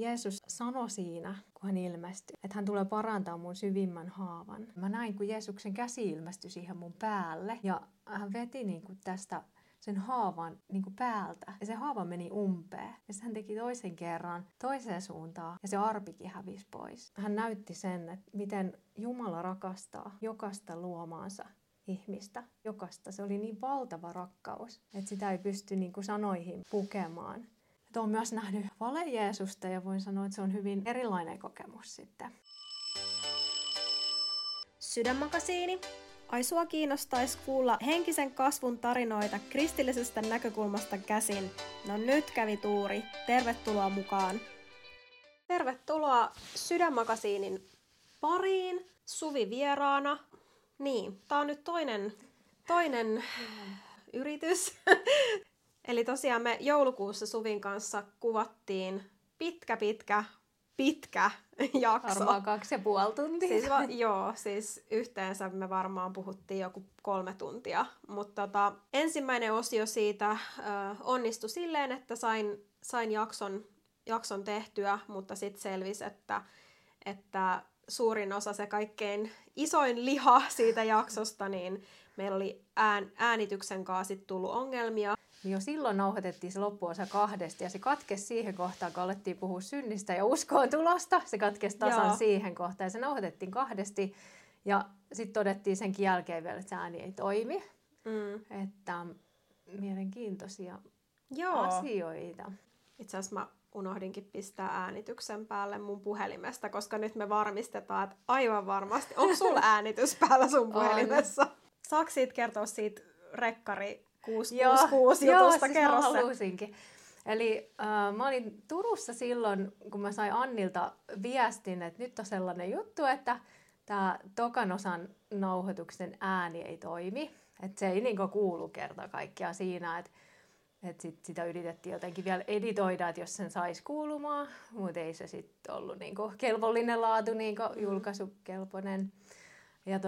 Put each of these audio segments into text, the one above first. Jeesus sanoi siinä, kun hän ilmestyi, että hän tulee parantamaan mun syvimmän haavan. Mä näin, kun Jeesuksen käsi ilmestyi siihen mun päälle ja hän veti niin kuin tästä sen haavan niin kuin päältä. Ja se haava meni umpeen. Ja sitten hän teki toisen kerran toiseen suuntaan ja se arpikin hävisi pois. Hän näytti sen, että miten Jumala rakastaa jokaista luomaansa ihmistä. Jokaista. Se oli niin valtava rakkaus, että sitä ei pysty niin kuin sanoihin pukemaan. Olen myös nähnyt vale Jeesusta ja voin sanoa, että se on hyvin erilainen kokemus sitten. Sydänmakasiini. Ai sua kiinnostaisi kuulla henkisen kasvun tarinoita kristillisestä näkökulmasta käsin. No nyt kävi tuuri. Tervetuloa mukaan. Tervetuloa Sydänmakasiinin pariin. Suvi vieraana. Niin, tää on nyt toinen yritys. Eli tosiaan me joulukuussa Suvin kanssa kuvattiin pitkä jakso. Varmaan 2,5 tuntia. Siis yhteensä me varmaan puhuttiin joku 3 tuntia. Mutta ensimmäinen osio siitä onnistui silleen, että sain jakson tehtyä, mutta sitten selvisi, että suurin osa, se kaikkein isoin liha siitä jaksosta, niin meillä oli äänityksen kanssa tullut ongelmia. Jo silloin nauhoitettiin se loppuosa 2 ja se katkesi siihen kohtaan, kun alettiin puhua synnistä ja uskoon tulosta. Se katkesi tasan siihen kohtaan ja se nauhoitettiin 2 ja sitten todettiin senkin jälkeen vielä, että se ääni ei toimi. Mm. Että mielenkiintoisia asioita. Itse asiassa mä unohdinkin pistää äänityksen päälle mun puhelimesta, koska nyt me varmistetaan, että aivan varmasti. Onko sulla äänitys päällä sun puhelimessa? Saatko siitä kertoa siitä rekkari 666 jutusta siis kerro sen. Mä halusinkin. Eli mä olin Turussa silloin, kun mä sain Annilta viestin, että nyt on sellainen juttu, että tää tokan osan nauhoituksen ääni ei toimi. Että se ei niinku kuulu kerta kaikkiaan siinä, että sit sitä yritettiin jotenkin vielä editoida, että jos sen saisi kuulumaan. Mutta ei se sitten ollut niinku kelvollinen laatu, niinku julkaisukelpoinen. Ja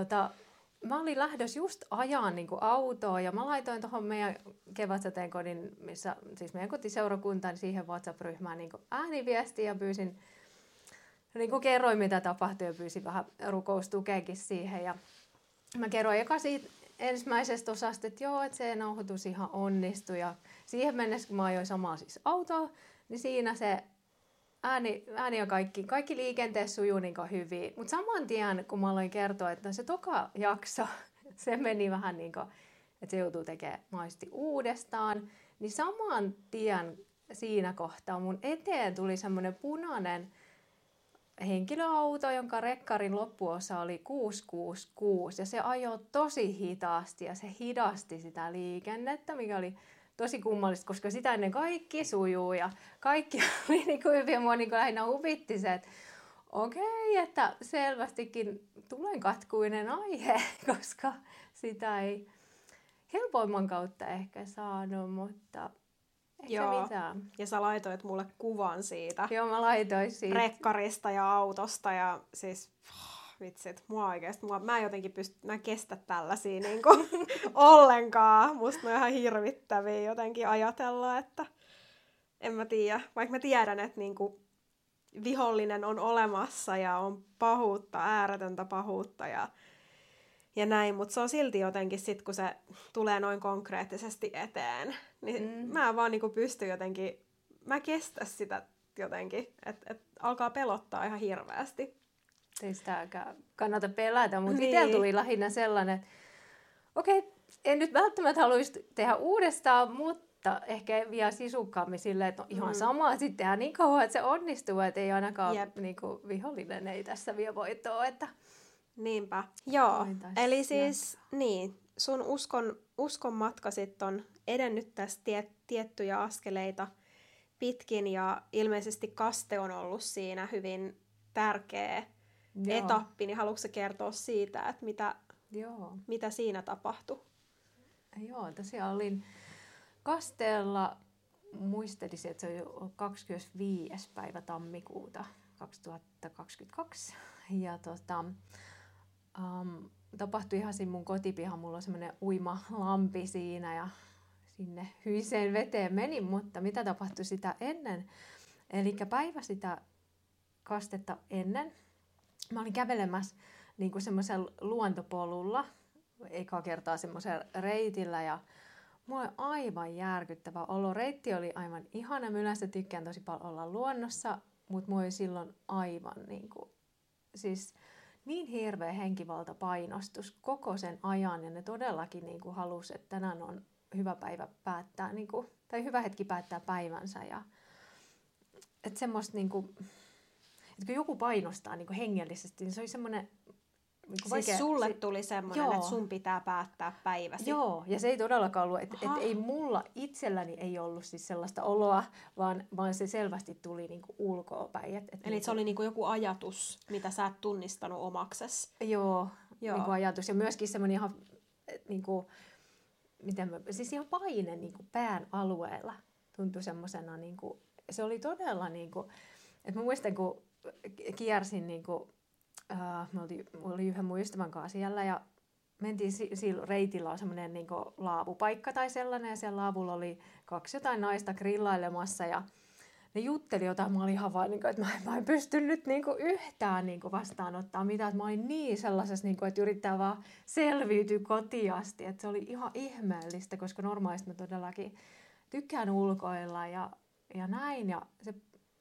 mä olin lähdössä just ajaan niin kuin autoa ja mä laitoin tuohon meidän Kevät-sateen kodin, missä, siis meidän kotiseurakuntaan, siihen WhatsApp-ryhmään niin kuin ääniviestiä ja pyysin, niin kuin kerroin mitä tapahtui ja pyysin vähän rukoustukeakin siihen. Ja mä kerroin eka siitä ensimmäisestä osasta, että joo, että se nauhoitus ihan onnistui ja siihen mennessä, kun mä ajoin samaa siis autoa, niin siinä se ääni ja kaikki liikenteessä sujuu niin kuin hyvin. Mutta saman tien, kun mä aloin kertoa, että se toka jakso, se meni vähän niin kuin, että se joutuu tekemään mahdollisesti uudestaan, niin saman tien siinä kohtaa mun eteen tuli semmoinen punainen henkilöauto, jonka rekkarin loppuosa oli 666, ja se ajoi tosi hitaasti, ja se hidasti sitä liikennettä, mikä oli tosi kummallista, koska sitä ennen kaikki sujuu ja kaikki oli niin kuin hyvin. Mua niin kuin lähinnä huvitti se, että okei, että selvästikin tulen katkuinen aihe, koska sitä ei helpoimman kautta ehkä saanut, mutta eikä mitään. Ja sä laitoit mulle kuvan siitä. Joo, mä laitoin siitä. Rekkarista ja autosta ja siis vitsit, mä en jotenkin kestä tällaisia niin kuin, ollenkaan. Musta ne on ihan hirvittäviä jotenkin ajatella, että en mä tiedä. Vaikka mä tiedän, että niin kuin, vihollinen on olemassa ja on pahuutta, ääretöntä pahuutta ja näin. Mutta se on silti jotenkin sit, kun se tulee noin konkreettisesti eteen, niin mä en vaan niin kuin, pysty jotenkin, mä kestä sitä jotenkin. Että alkaa pelottaa ihan hirveästi. Ei sitä kannata pelätä, mutta itsellä tuli lähinnä sellainen, että okei, en nyt välttämättä haluaisi tehdä uudestaan, mutta ehkä vielä sisukkaammin silleen, että no ihan samaa sitten tehdään niin kauan, että se onnistuu, että ei ainakaan niin kuin, vihollinen ei tässä vie voittoa. Että niinpä. Joo, eli siis niin, sun uskon matka sitten on edennyt tässä tiettyjä askeleita pitkin ja ilmeisesti kaste on ollut siinä hyvin tärkeä etappi, niin haluatko kertoa siitä, että mitä siinä tapahtui? Joo, tosiaan olin kasteella, muistelisin, että se oli 25. päivä tammikuuta 2022. Ja tapahtui ihan siinä mun kotipihan, mulla on semmoinen uimalampi siinä ja sinne hyiseen veteen menin, mutta mitä tapahtui sitä ennen? Eli päivä sitä kastetta ennen mä olin kävelemässä niin kuin semmoisella luontopolulla, eikä kertaa semmoisella reitillä, ja mulla oli aivan järkyttävä olo. Reitti oli aivan ihana, mylästä tykkään tosi paljon olla luonnossa, mutta mulla oli silloin aivan niin kuin, siis niin hirveä henkivaltapainostus koko sen ajan, ja ne todellakin niin kuin halusi, että tänään on hyvä päivä päättää, niin kuin, tai hyvä hetki päättää päivänsä. Ja, että semmoista niin kuin, että kun joku painostaa niin kuin hengellisesti, niin se oli semmoinen... Siis sulle tuli semmoinen, joo, että sun pitää päättää päiväsi. Joo, ja se ei todellakaan ollut, että et ei mulla itselläni ei ollut siis sellaista oloa, vaan se selvästi tuli niinku ulkoopäin. Eli niinku, se oli niinku joku ajatus, mitä sä et tunnistanut omaksesi. Joo. Niinku ajatus. Ja myöskin semmoinen ihan, niinku, siis ihan paine niinku pään alueella tuntui semmoisena. Niinku, se oli todella, niinku, että mä muistan, kun kiersin... Niinku, Mä olin yhden mun ystävän kanssa siellä ja mentiin reitillä on semmoinen niin kuin laavupaikka tai sellainen, ja siellä laavulla oli kaksi jotain naista grillailemassa ja ne jutteli jotain. Mä olin ihan vaan, niin kuin, että mä en pysty nyt niin kuin yhtään niin kuin vastaanottaa mitään. Mä olin niin sellaisessa, niin kuin, että yrittää vaan selviytyä kotiin asti. Että se oli ihan ihmeellistä, koska normaalisti mä todellakin tykkään ulkoilla ja näin. Ja se,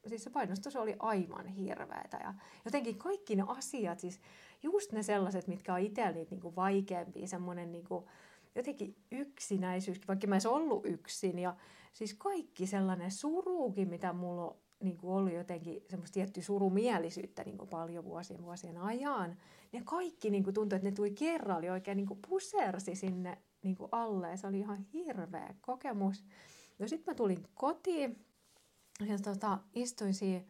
siis se painostus oli aivan hirveätä ja jotenkin kaikki ne asiat, siis just ne sellaiset, mitkä on itsellä niinku vaikeampia, semmoinen niinku jotenkin yksinäisyys, vaikka mä en ollut yksin, ja siis kaikki sellainen suruukin, mitä mulla on niinku ollut jotenkin semmoista tiettyä surumielisyyttä niinku paljon vuosien ajan, ne kaikki niinku tuntui, että ne tuli kerralla, oli oikein niinku pusersi sinne niinku alle, ja se oli ihan hirveä kokemus. No sit mä tulin kotiin. Ja istuin siinä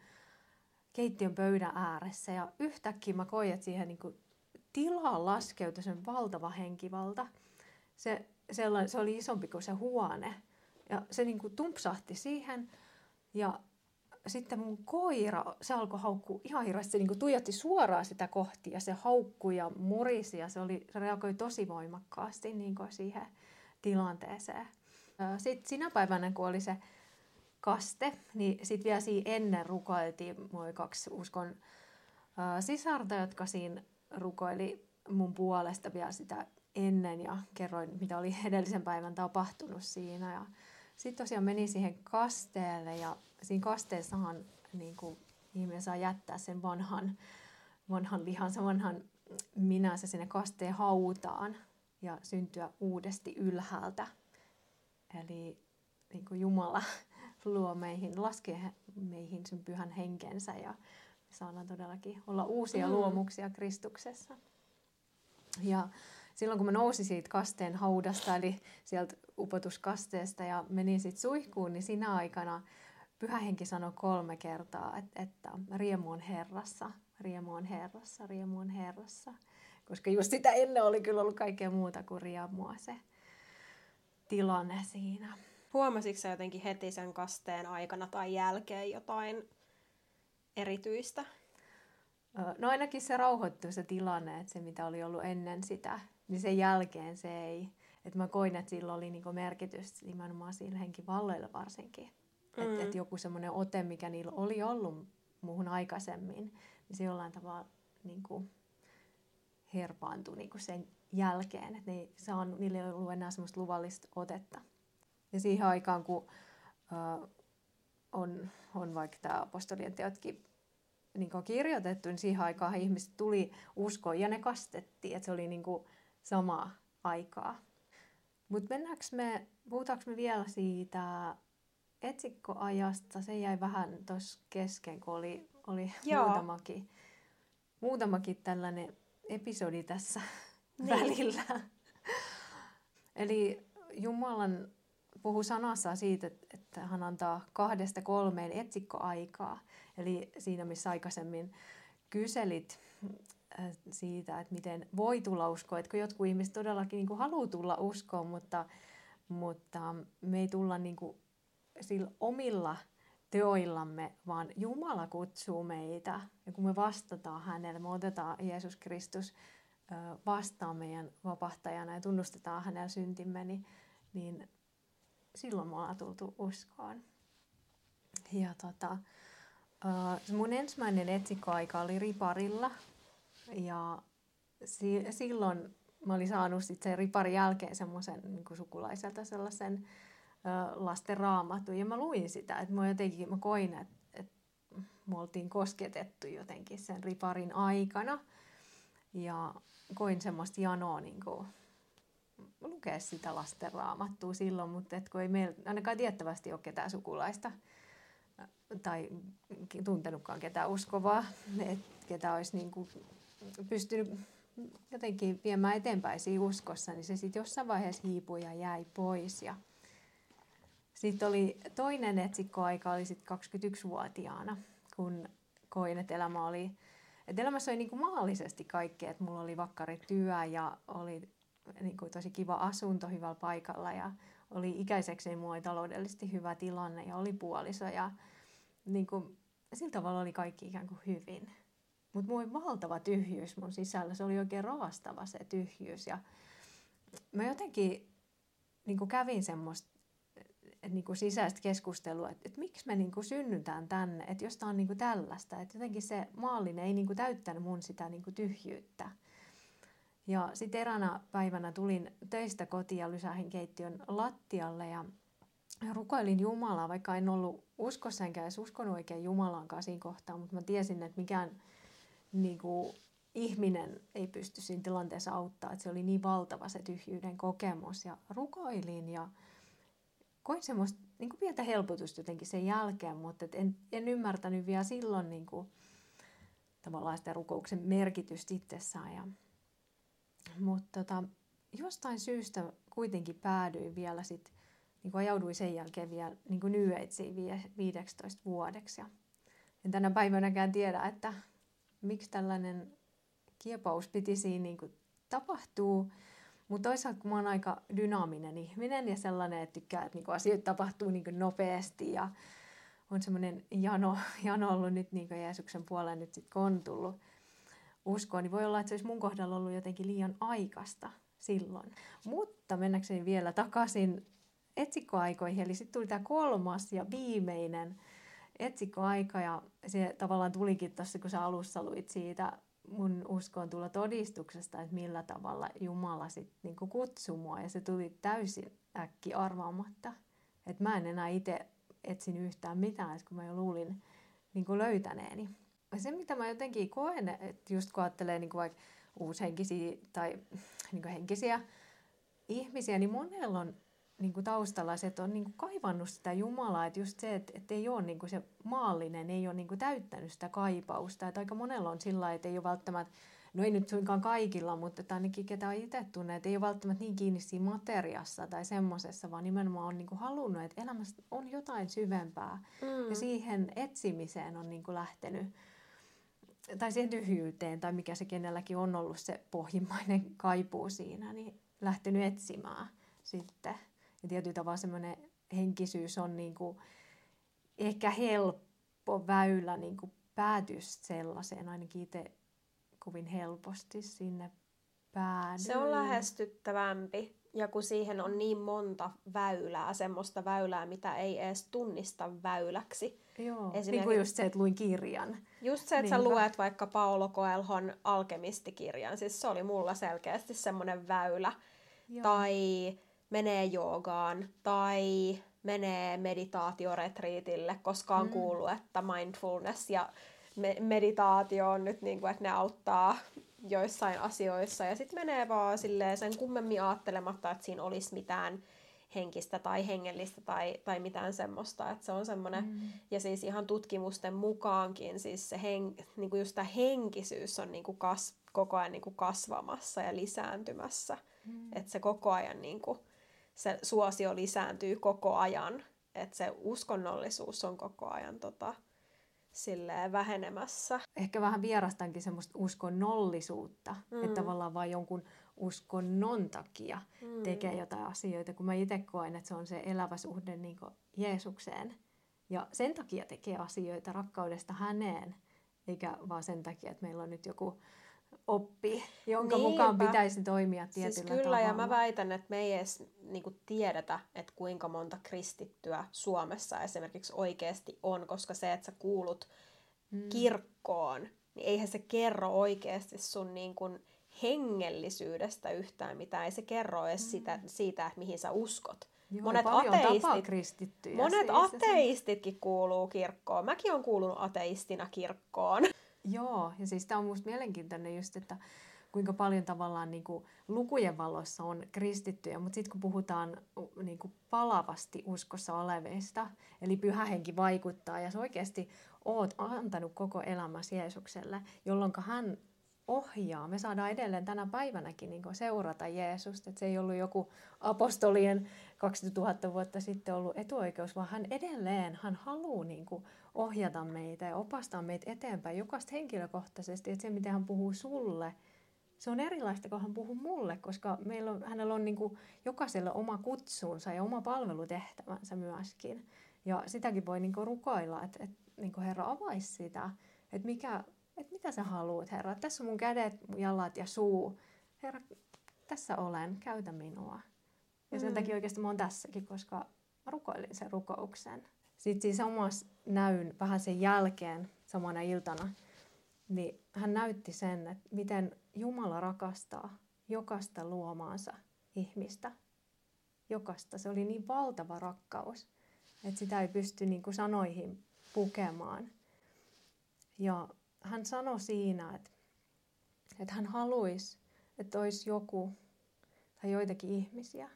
keittiön pöydän ääressä ja yhtäkkiä mä koin, että siihen niin tilaan laskeutui sen valtava henkivalta. Se oli isompi kuin se huone ja se niin tumpsahti siihen ja sitten mun koira, se alkoi haukkua ihan hirveästi, se niin tuijotti suoraan sitä kohti ja se haukkui ja murisi ja se reagoi tosi voimakkaasti niin siihen tilanteeseen. Sitten sinä päivänä, kun oli se kaste, niin sitten vielä siinä ennen rukoiltiin. Mulla oli kaksi uskon sisarta, jotka siinä rukoili mun puolesta vielä sitä ennen ja kerroin, mitä oli edellisen päivän tapahtunut siinä. Sitten tosiaan meni siihen kasteelle ja siinä kasteessahan niin kuin ihminen saa jättää sen vanhan lihansa, vanhan minänsä sinne kasteen hautaan ja syntyä uudesti ylhäältä. Eli niin kuin Jumala luo meihin, laskee meihin sen pyhän henkensä ja me saadaan todellakin olla uusia luomuksia Kristuksessa. Ja silloin kun mä nousin siitä kasteen haudasta, eli sieltä upotuskasteesta ja menin sitten suihkuun, niin sinä aikana pyhä henki sanoi 3 kertaa, että riemu on Herrassa, riemu on Herrassa, riemu on Herrassa. Koska just sitä ennen oli kyllä ollut kaikkea muuta kuin riemua se tilanne siinä. Huomasitko sä jotenkin heti sen kasteen aikana tai jälkeen jotain erityistä? No ainakin se rauhoittui se tilanne, että se mitä oli ollut ennen sitä, niin sen jälkeen se ei. Että mä koin, että sillä oli niinku merkitys nimenomaan siinä henkivalloilla varsinkin. Että et joku semmoinen ote, mikä niillä oli ollut muuhun aikaisemmin, niin se jollain tavalla niinku herpaantui niinku sen jälkeen. Että niillä ei ollut enää semmoista luvallista otetta. Ja siihen aikaan, kun on vaikka tämä Apostolien teotkin niin kuin kirjoitettu, niin siihen aikaan ihmiset tuli uskoon ja ne kastettiin. Että se oli niin kuin samaa aikaa. Mutta puhutaanko me vielä siitä etsikkoajasta? Se jäi vähän tuossa kesken, kun oli muutamakin tällainen episodi tässä välillä. Eli Jumalan puhu sanassaan siitä, että hän antaa 2-3 etsikkoaikaa. Eli siinä, missä aikaisemmin kyselit siitä, että miten voi tulla uskoon. Että kun jotkut ihmiset todellakin niin kuin haluaa tulla uskoon, mutta me ei tulla niin kuin sillä omilla teoillamme, vaan Jumala kutsuu meitä. Ja kun me vastataan hänelle, me otetaan Jeesus Kristus vastaan meidän vapahtajana ja tunnustetaan hänellä syntimme, niin silloin me ollaan tultu uskoon. Ja Mun ensimmäinen etsikkoaika oli riparilla ja silloin mä olin saanut sitten sen riparin jälkeen semmoisen niin sukulaiselta sellaisen lasten raamatun ja mä luin sitä, että mä koin, että me oltiin kosketettu jotenkin sen riparin aikana ja koin semmoista janoa niin kuin lukea sitä lasten raamattua silloin, mutta et kun ei meillä ainakaan tiettävästi ole ketään sukulaista tai tuntenutkaan ketään uskovaa, että ketä olisi niin kuin pystynyt jotenkin viemään eteenpäin siinä uskossa, niin se sitten jossain vaiheessa hiipui ja jäi pois. Ja sitten oli toinen etsikkoaika, oli sitten 21-vuotiaana, kun koin, että elämässä oli niin kuin maallisesti kaikkea, että mulla oli vakkarityö ja oli niin kuin tosi kiva asunto hyvällä paikalla ja oli ikäiseksi, niin mulla oli taloudellisesti hyvä tilanne ja oli puoliso ja niin kuin, sillä tavalla oli kaikki ikään kuin hyvin. Mutta mulla oli valtava tyhjyys mun sisällä, se oli oikein raastava se tyhjyys ja mä jotenkin niin kuin kävin semmoista niin kuin sisäistä keskustelua, että miksi me niin kuin synnytään tänne, että jos tää on niin kuin tällaista, että jotenkin se maallinen ei niin kuin täyttänyt mun sitä niin kuin tyhjyyttä. Ja sitten eräänä päivänä tulin töistä kotiin ja lysähin keittiön lattialle ja rukoilin Jumalaa, vaikka en ollut uskossa enkä edes uskonut oikein Jumalankaan siinä kohtaa, mutta mä tiesin, että mikään niin kuin ihminen ei pysty siinä tilanteessa auttaa, että se oli niin valtava se tyhjyyden kokemus. Ja rukoilin ja koin semmoista niin kuin pientä helpotusta jotenkin sen jälkeen, mutta en ymmärtänyt vielä silloin niin kuin, tavallaan sitä rukouksen merkitystä itsessään. Mutta jostain syystä kuitenkin päädyin vielä sitten, niin kuin ajauduin sen jälkeen vielä niin kuin New Ageen 15 vuodeksi. Ja en tänä päivänäkään tiedä, että miksi tällainen kiepaus piti siinä niin kuin tapahtuu. Mutta toisaalta kun mä oon aika dynaaminen ihminen ja sellainen, että tykkää, että niin kuin asioita tapahtuu niin kuin nopeasti ja on semmoinen jano ollut nyt niin kuin Jeesuksen puolella nyt sitten kun on tullut uskoon, niin voi olla, että se olisi mun kohdalla ollut jotenkin liian aikaista silloin. Mutta mennäkseni vielä takaisin etsikkoaikoihin, eli sitten tuli tämä kolmas ja viimeinen etsikkoaika, ja se tavallaan tulikin tuossa, kun sä alussa luit siitä mun uskoon tulla todistuksesta, että millä tavalla Jumala sitten niinku kutsui mua, ja se tuli täysin äkki arvaamatta. Että mä en enää itse etsin yhtään mitään, kun mä jo luulin niinku löytäneeni. Se, mitä mä jotenkin koen, että just kun ajattelee niin kuin vaikka uushenkisiä tai niin kuin henkisiä ihmisiä, niin monella on niin kuin taustalla se, että on niin kuin kaivannut sitä Jumalaa. Että just se, että ei ole niin kuin se maallinen, ei ole niin kuin täyttänyt sitä kaipausta. Että aika monella on sillä lailla, että ei ole välttämättä, no ei nyt suinkaan kaikilla, mutta ainakin ketä on itse tunne, että ei ole välttämättä niin kiinni siinä materiassa tai semmoisessa, vaan nimenomaan on niin kuin halunnut, että elämässä on jotain syvempää. Ja siihen etsimiseen on niin kuin lähtenyt. Tai siihen tyhjyyteen, tai mikä se kenelläkin on ollut se pohjimmainen kaipuu siinä, niin lähtenyt etsimään sitten. Ja tietyllä tavalla semmoinen henkisyys on niin kuin ehkä helppo väylä niin kuin päätyä sellaiseen, ainakin itse kovin helposti sinne päädyin. Se on lähestyttävämpi, ja kun siihen on niin monta väylää, semmoista väylää, mitä ei edes tunnista väyläksi. Joo, niin kuin just se, että luin kirjan. Just se, että niin sä luet vaikka Paolo Coelhon Alkemistikirjan, siis se oli mulla selkeästi semmoinen väylä. Joo. Tai menee joogaan, tai menee meditaatioretriitille, koska on kuullut, että mindfulness ja meditaatio on nyt niin kuin, että ne auttaa joissain asioissa. Ja sitten menee vaan silleen sen kummemmin ajattelematta, että siinä olisi mitään henkistä tai hengellistä tai mitään semmoista, että se on semmoinen, ja siis ihan tutkimusten mukaankin, siis se niinku just tämä henkisyys on niinku koko ajan niinku kasvamassa ja lisääntymässä, että se koko ajan niinku, se suosio lisääntyy koko ajan, että se uskonnollisuus on koko ajan silleen vähenemässä. Ehkä vähän vierastankin semmoista uskonnollisuutta, että tavallaan vaan jonkun uskonnon takia tekee jotain asioita, kun mä itse koen, että se on se elävä suhde niin kuin Jeesukseen. Ja sen takia tekee asioita rakkaudesta häneen, eikä vaan sen takia, että meillä on nyt joku oppi, jonka mukaan pitäisi toimia tietyllä siis kyllä, tavalla. Ja mä väitän, että me ei edes niin kuin tiedetä, että kuinka monta kristittyä Suomessa esimerkiksi oikeasti on, koska se, että sä kuulut kirkkoon, niin eihän se kerro oikeasti sun niin kuin hengellisyydestä yhtään mitään. Ei se kerro edes siitä, että mihin sä uskot. Joo, monet ateistitkin kuuluu kirkkoon. Mäkin olen kuulunut ateistina kirkkoon. Joo, ja siis tämä on musta mielenkiintoinen just, että kuinka paljon tavallaan niin kuin lukujen valossa on kristittyjä, mutta sitten kun puhutaan niin kuin palavasti uskossa olevista, eli Pyhä Henki vaikuttaa, ja sä oikeasti oot antanut koko elämäsi Jeesukselle, jolloin hän ohjaa. Me saadaan edelleen tänä päivänäkin niin kuin seurata Jeesusta, että se ei ollut joku apostolien 2000 vuotta sitten ollut etuoikeus, vaan hän edelleen haluaa niin kuin ohjata meitä ja opastaa meitä eteenpäin jokaista henkilökohtaisesti, että se miten hän puhuu sulle, se on erilaista, kun hän puhuu mulle, koska hänellä on niin kuin jokaisella oma kutsuunsa ja oma palvelutehtävänsä myöskin. Ja sitäkin voi niin kuin rukoilla, että niin kuin Herra avaisi sitä, että mitä sä haluat, Herra. Tässä on mun kädet, jalat ja suu. Herra, tässä olen, käytä minua. Ja sen takia oikeastaan mä oon tässäkin, koska mä rukoilin sen rukouksen. Sitten siinä samassa näyn vähän sen jälkeen, samana iltana, niin hän näytti sen, että miten Jumala rakastaa jokaista luomaansa ihmistä. Jokaista. Se oli niin valtava rakkaus, että sitä ei pysty niin kuin sanoihin pukemaan. Ja hän sanoi siinä, että hän haluaisi, että olisi joku tai joitakin ihmisiä,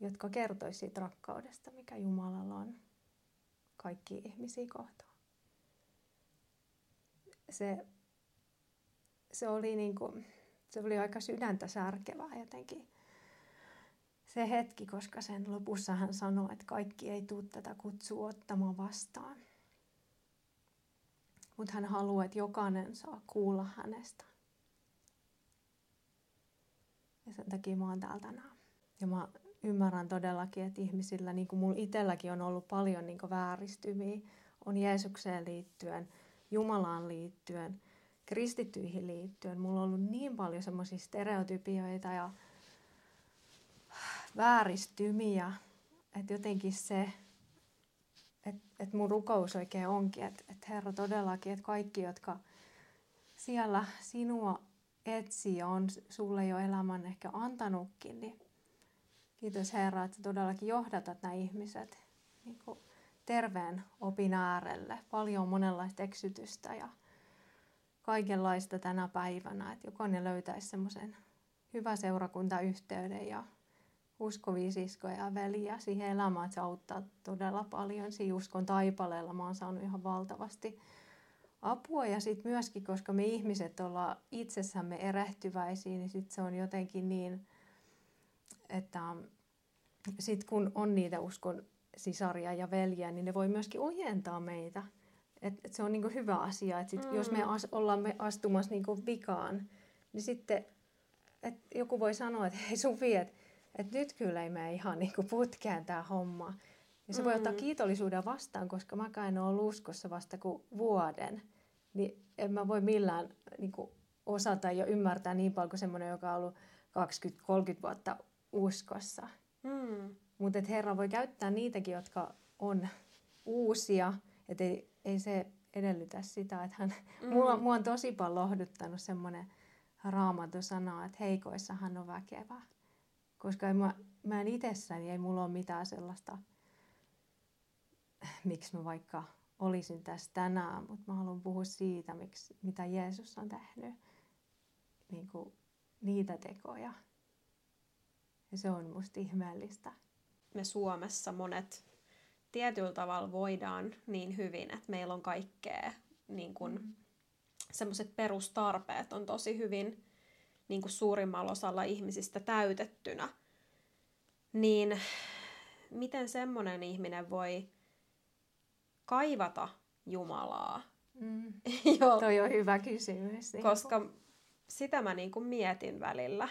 jotka kertoisivat siitä rakkaudesta, mikä Jumalalla on kaikkia ihmisiä kohtaan. Se oli aika sydäntä särkevää jotenkin se hetki, koska sen lopussa hän sanoi, että kaikki ei tule tätä kutsua ottamaan vastaan. Mutta hän haluaa, että jokainen saa kuulla hänestä. Ja sen takia mä oon täällä tänään. Ja mä ymmärrän todellakin, että ihmisillä, niin kuin mulla itselläkin on ollut paljon niin kuin vääristymiä, on Jeesukseen liittyen, Jumalaan liittyen, kristittyihin liittyen. Mulla on ollut niin paljon semmoisia stereotypioita ja vääristymiä, että jotenkin se, että mun rukous oikein onkin, että Herra todellakin, että kaikki, jotka siellä sinua etsii ja on sulle jo elämän ehkä antanutkin, niin kiitos Herra, että todellakin johdatat nämä ihmiset niin kuin terveen opin äärelle. Paljon monenlaista eksytystä ja kaikenlaista tänä päivänä, että jokainen löytäisi semmoisen hyvän seurakuntayhteyden ja uskovia siskoja ja veliä siihen elämään, että se auttaa todella paljon. Siinä uskon taipaleella mä oon saanut ihan valtavasti apua. Ja sitten myöskin, koska me ihmiset ollaan itsessämme erehtyväisiä, niin sitten se on jotenkin niin, että sitten kun on niitä uskon sisaria ja veljiä, niin ne voi myöskin ojentaa meitä. Et se on niinku hyvä asia, että jos me ollaan astumassa niinku vikaan, niin sitten joku voi sanoa, että hei Suvi, että nyt kyllä ei mene ihan niinku putkeen tämä homma. Ja se voi ottaa kiitollisuuden vastaan, koska mäkään en ole uskossa vasta kuin vuoden. Niin en mä voi millään niinku osata ja ymmärtää niin paljon kuin semmoinen, joka on ollut 20-30 vuotta uskossa. Mutta Herra voi käyttää niitäkin, jotka on uusia. Että ei se edellytä sitä, että hän... Mua on tosi paljon lohduttanut semmoinen Raamatun sana, että heikoissa hän on väkevä. Koska mä en itsessäni, ei mulla ole mitään sellaista, miksi mä vaikka olisin tässä tänään, mutta mä haluan puhua siitä, mitä Jeesus on tehnyt, niin kuin niitä tekoja. Ja se on musta ihmeellistä. Me Suomessa monet tietyllä tavalla voidaan niin hyvin, että meillä on kaikkea, niin kuin semmoiset perustarpeet on tosi hyvin niin kuin suurimmalla osalla ihmisistä täytettynä, niin miten semmoinen ihminen voi kaivata Jumalaa? Toi on hyvä kysymys. Koska sitä mä niin kuin mietin välillä.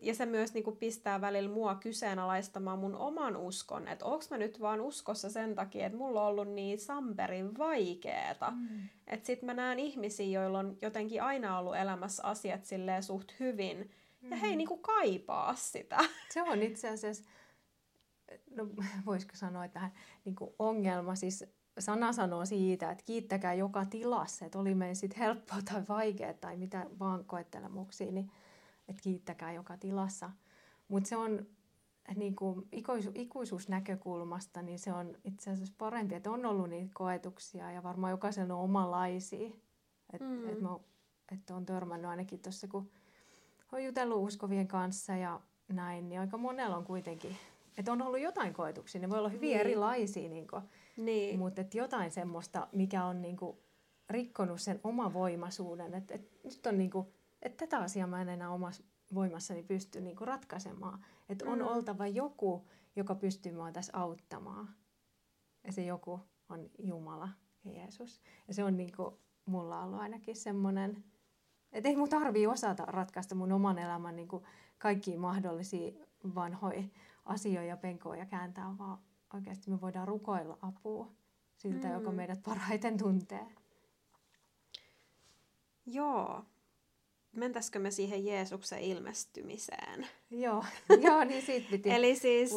Ja se myös niin kuin pistää välillä mua kyseenalaistamaan mun oman uskon. Että onks mä nyt vaan uskossa sen takia, että mulla on ollut niin samperin vaikeeta. Että sit mä näen ihmisiä, joilla on jotenkin aina ollut elämässä asiat silleen suht hyvin. Ja he ei niin kuin kaipaa sitä. Se on itse asiassa, voisiko sanoa, että vähän niin kuin ongelma. Siis sana sanoo siitä, että kiittäkää joka tilassa, että oli meidän sitten helppoa tai vaikeaa tai mitä vaan koettelemuksia, niin että kiittäkää joka tilassa. Mutta se on niin kuin ikuisuusnäkökulmasta, niin se on itse asiassa parempi, että on ollut niitä koetuksia ja varmaan jokaisella on omanlaisia. Että on törmännyt ainakin tuossa, kun on jutellut uskovien kanssa ja näin, niin aika monella on kuitenkin, että on ollut jotain koetuksia, ne voi olla hyvin erilaisia, niin. Mutta jotain semmoista, mikä on niin kuin rikkonut sen omavoimaisuuden, että nyt on niin kuin, että tätä asiaa mä en enää omassa voimassani pysty niin kuin ratkaisemaan, että on oltava joku, joka pystyy mua tässä auttamaan, ja se joku on Jumala, Jeesus, ja se on niin kuin mulla on ollut ainakin semmoinen, että ei mun tarvitse osata ratkaista mun oman elämän niin kuin kaikkia mahdollisia vanhoja asioita ja penkoja kääntää, vaan oikeasti me voidaan rukoilla apua siltä, joka meidät parhaiten tuntee. Joo. Mentäisikö me siihen Jeesuksen ilmestymiseen? Joo, niin siitä piti puhua. Eli siis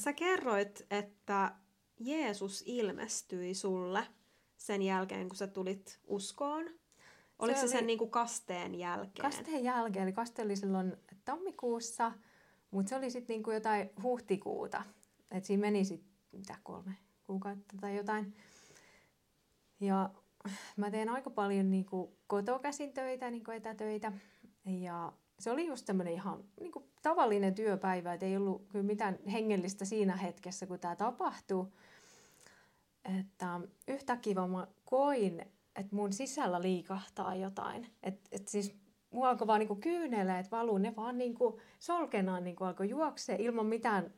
sä kerroit, että Jeesus ilmestyi sulle sen jälkeen, kun sä tulit uskoon. Oliko se sen niin kuin kasteen jälkeen? Kasteen jälkeen. Eli kaste oli silloin tammikuussa, mutta se oli sitten niin kuin jotain huhtikuuta. Et siinä meni sitten 3 kuukautta tai jotain. Ja mä teen aika paljon niin kuin kotokäsin töitä, niin kuin etätöitä. Ja se oli just tämmöinen ihan niin kuin tavallinen työpäivä. Et ei ollut kyllä mitään hengellistä siinä hetkessä, kun tämä tapahtui. Että yhtäkkiä vaan mä koin, että mun sisällä liikahtaa jotain. Että siis mun alkoi vaan niinku kyyneleet valuu, ne vaan niinku solkenaan niinku alkoi juoksee ilman mitään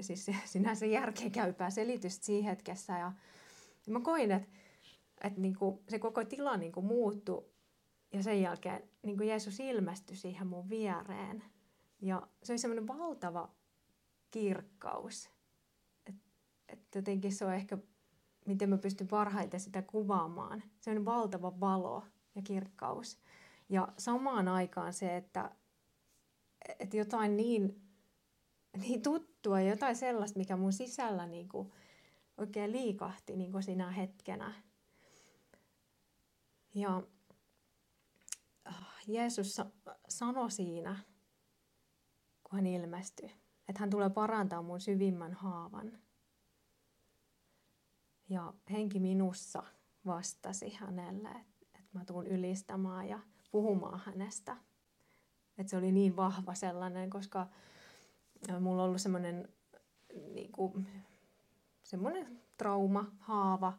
siis sinänsä järkeä käypää selitystä siinä hetkessä. Ja mä koin, että niinku se koko tila niinku muuttui ja sen jälkeen niinku Jeesus ilmestyi siihen mun viereen. Ja se oli semmoinen valtava kirkkaus. Että jotenkin se on ehkä, miten mä pystyn parhaiten sitä kuvaamaan. Se on valtava valo ja kirkkaus. Ja samaan aikaan se, että jotain niin tuttua, jotain sellaista, mikä mun sisällä niin kuin oikein liikahti niin kuin sinä hetkenä. Ja Jeesus sanoi siinä, kun hän ilmestyi, että hän tulee parantaa mun syvimmän haavan. Ja henki minussa vastasi hänelle, että mä tuun ylistämään ja puhumaan hänestä. Että se oli niin vahva sellainen, koska mulla on ollut semmoinen trauma, haava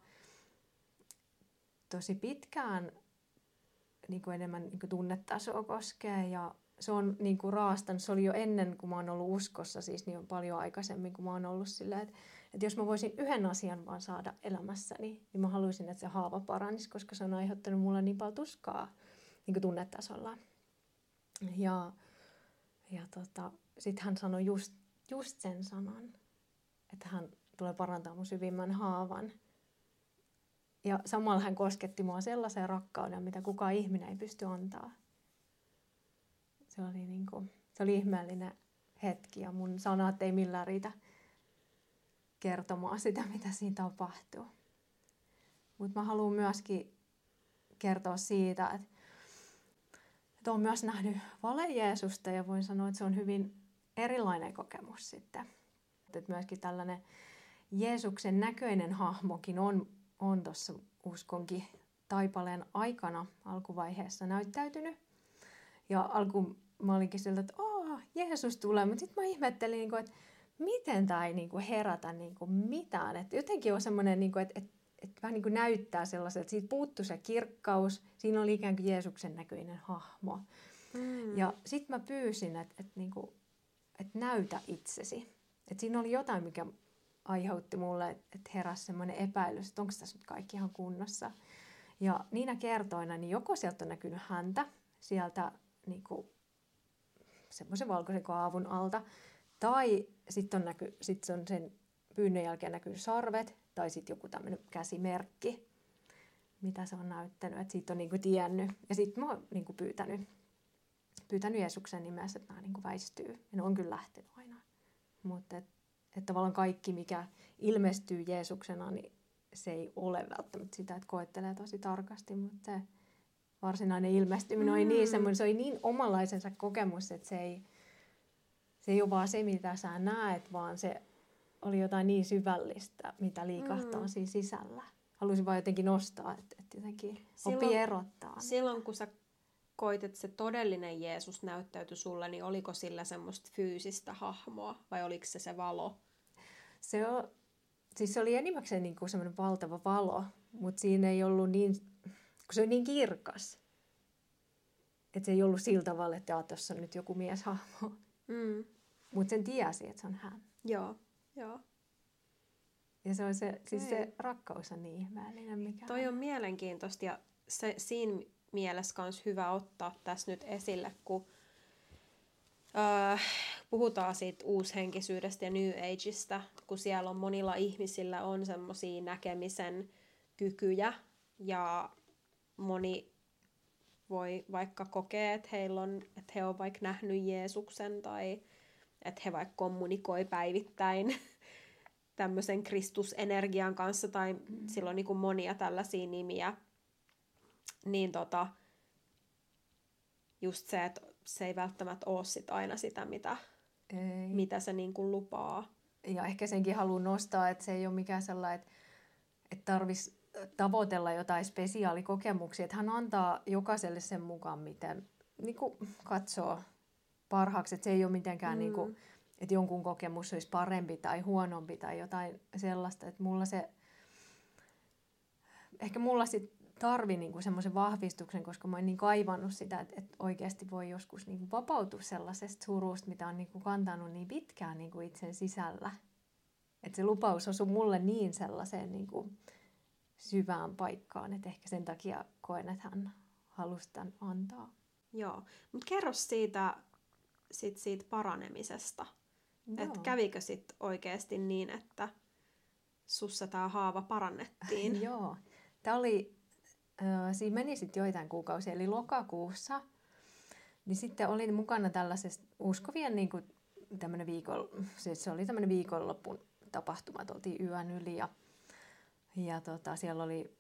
tosi pitkään niin kuin enemmän niin kuin tunnetasoa koskee. Ja se on niin kuin raastanut, se oli jo ennen kuin mä oon ollut uskossa, siis niin paljon aikaisemmin kuin mä oon ollut silleen, että jos mä voisin yhden asian vaan saada elämässäni, niin mä haluaisin, että se haava paranisi, koska se on aiheuttanut mulle niin paljon tuskaa niin kuin tunnetasolla. Ja sitten hän sanoi just sen sanan, että hän tulee parantaa mun syvimmän haavan. Ja samalla hän kosketti mua sellaiseen rakkauden, mitä kukaan ihminen ei pysty antaa. Se oli ihmeellinen hetki ja mun sanat ei millään riitä kertomaan sitä, mitä siinä tapahtuu. Mutta mä haluan myöskin kertoa siitä, että olen myös nähnyt vale-Jeesusta ja voin sanoa, että se on hyvin erilainen kokemus sitten. Että myöskin tällainen Jeesuksen näköinen hahmokin on tuossa uskonkin taipaleen aikana alkuvaiheessa näyttäytynyt. Ja alkuun mä olinkin siltä, että Jeesus tulee, mutta sitten mä ihmettelin, että miten tämä ei herätä mitään. Että jotenkin on semmoinen, että vähän näyttää sellaiselta, että siitä puuttui se kirkkaus. Siinä oli ikään kuin Jeesuksen näköinen hahmo. Ja sitten mä pyysin, että näytä itsesi. Että siinä oli jotain, mikä aiheutti mulle, että heräsi semmoinen epäilys, että onko tässä nyt kaikki ihan kunnossa. Ja niinä kertoina, niin joko sieltä on näkynyt häntä sieltä semmoisen valkoisen kaavun alta, tai sitten on sen pyynnön jälkeen näkyy sarvet, tai sitten joku tämmöinen käsimerkki, mitä se on näyttänyt, että siitä on tiennyt. Ja sitten mä oon pyytänyt Jeesuksen nimessä, että nämä väistyy. Ja ne on kyllä lähtenyt aina. Mutta tavallaan kaikki, mikä ilmestyy Jeesuksena, niin se ei ole välttämättä sitä, että koettelee tosi tarkasti, mutta se varsinainen ilmestyminen oli niin semmoinen, se oli niin omanlaisensa kokemus, että se ei ole vaan se, mitä sä näet, vaan se oli jotain niin syvällistä, mitä liikahtaa siinä sisällä. Haluaisin vaan jotenkin nostaa, että jotenkin opii erottaa. Silloin kun sä koit, että se todellinen Jeesus näyttäytyi sulle, niin oliko sillä semmoista fyysistä hahmoa vai oliko se valo? Se oli enimmäkseen niin kuin semmoinen valtava valo, mutta siinä ei ollut niin, kun se oli niin kirkas, että se ei ollut sillä tavalla, että tuossa on nyt joku mieshahmo. Mm. Mutta sen tiesi, että se on hän. Joo. Ja se on se rakkaus on niin ihmeellinen, mikä toi on mielenkiintoista ja se, siinä mielessä on hyvä ottaa tässä nyt esille, kun puhutaan siitä uushenkisyydestä ja New Ageista, kun siellä on monilla ihmisillä on semmoisia näkemisen kykyjä ja moni voi vaikka kokea, että he on vaikka nähnyt Jeesuksen tai että he vaikka kommunikoi päivittäin tämmöisen Kristusenergian kanssa tai sillä on niin kuin monia tällaisia nimiä. Niin just se, että se ei välttämättä ole sit aina sitä, mitä se niin kuin lupaa. Ja ehkä senkin haluan nostaa, että se ei ole mikään sellainen, että tarvitsisi tavoitella jotain spesiaalikokemuksia. Että hän antaa jokaiselle sen mukaan, miten niin kuin katsoo parhaaksi. Että se ei ole mitenkään, niin kuin, että jonkun kokemus olisi parempi tai huonompi tai jotain sellaista. Että mulla sitten tarvin niinku semmoisen vahvistuksen, koska mä oon niin kaivannut sitä, että oikeasti voi joskus niinku vapautua sellaisesta surusta, mitä on niinku kantanut niin pitkään niinku itsen sisällä. Että se lupaus osui mulle niin sellaiseen niinku syvään paikkaan, että ehkä sen takia koen, että hän halusi tämän antaa. Joo, mutta kerro siitä paranemisesta. Että kävikö sit oikeasti niin, että sussa tämä haava parannettiin? Joo, tämä oli... Siinä meni sitten joitain kuukausia, eli lokakuussa, niin sitten olin mukana tällaisesta uskovien, niin kuin se oli tämmöinen viikonloppun tapahtuma, oltiin yön yli ja siellä oli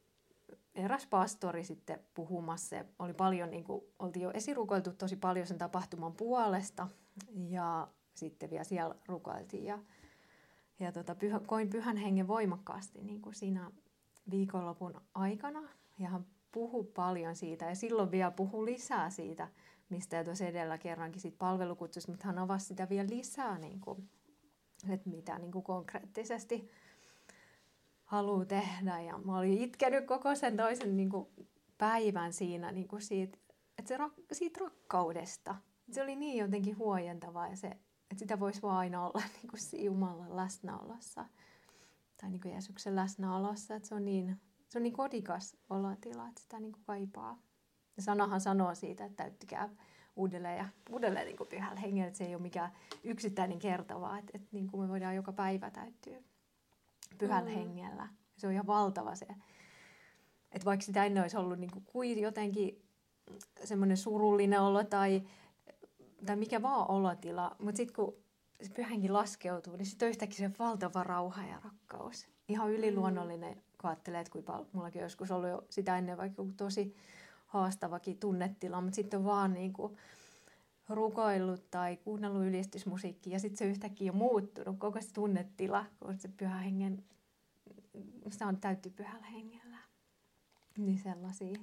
eräs pastori sitten puhumassa, ja oli paljon, niin kuin, oltiin jo esirukoiltu tosi paljon sen tapahtuman puolesta ja sitten vielä siellä rukoiltiin ja koin Pyhän Hengen voimakkaasti niin kuin siinä viikonlopun aikana. Ja hän puhui paljon siitä ja silloin vielä puhui lisää siitä, mistä jo tuossa edellä kerrankin siitä palvelukutsusta, mutta hän avasi sitä vielä lisää, niin kuin, että mitä niin kuin konkreettisesti haluaa tehdä. Ja mä olin itkenyt koko sen toisen niin kuin päivän siinä, niin kuin siitä rakkaudesta. Se oli niin jotenkin huojentavaa ja se, että sitä voisi vaan aina olla niin kuin Jumalan läsnäolossa tai niin kuin Jeesuksen läsnäolossa, että se on niin kodikas olotila, että sitä niin kuin kaipaa. Ja sanahan sanoo siitä, että täyttykää uudelleen ja uudelleen niin kuin Pyhällä Hengellä. Että se ei ole mikään yksittäinen kerta, vaan että niin kuin me voidaan joka päivä täyttyä Pyhällä Hengellä. Se on ihan valtava se. Että vaikka sitä ennen olisi ollut niin kuin jotenkin semmoinen surullinen olo tai mikä vaan olotila. Mutta sitten kun se Pyhä Henki laskeutuu, niin sitten on yhtäkkiä se valtava rauha ja rakkaus. Ihan yliluonnollinen, kun ajattelee, että mullakin on joskus ollut jo sitä ennen vaikka tosi haastavakin tunnetila, mutta sitten on vaan niin kuin rukoillut tai kuunnellut ylistysmusiikkia ja sitten se yhtäkkiä on muuttunut koko se tunnetila, kun se Pyhän Hengen, sitä on täytty Pyhällä Hengellä. Niin sellaisia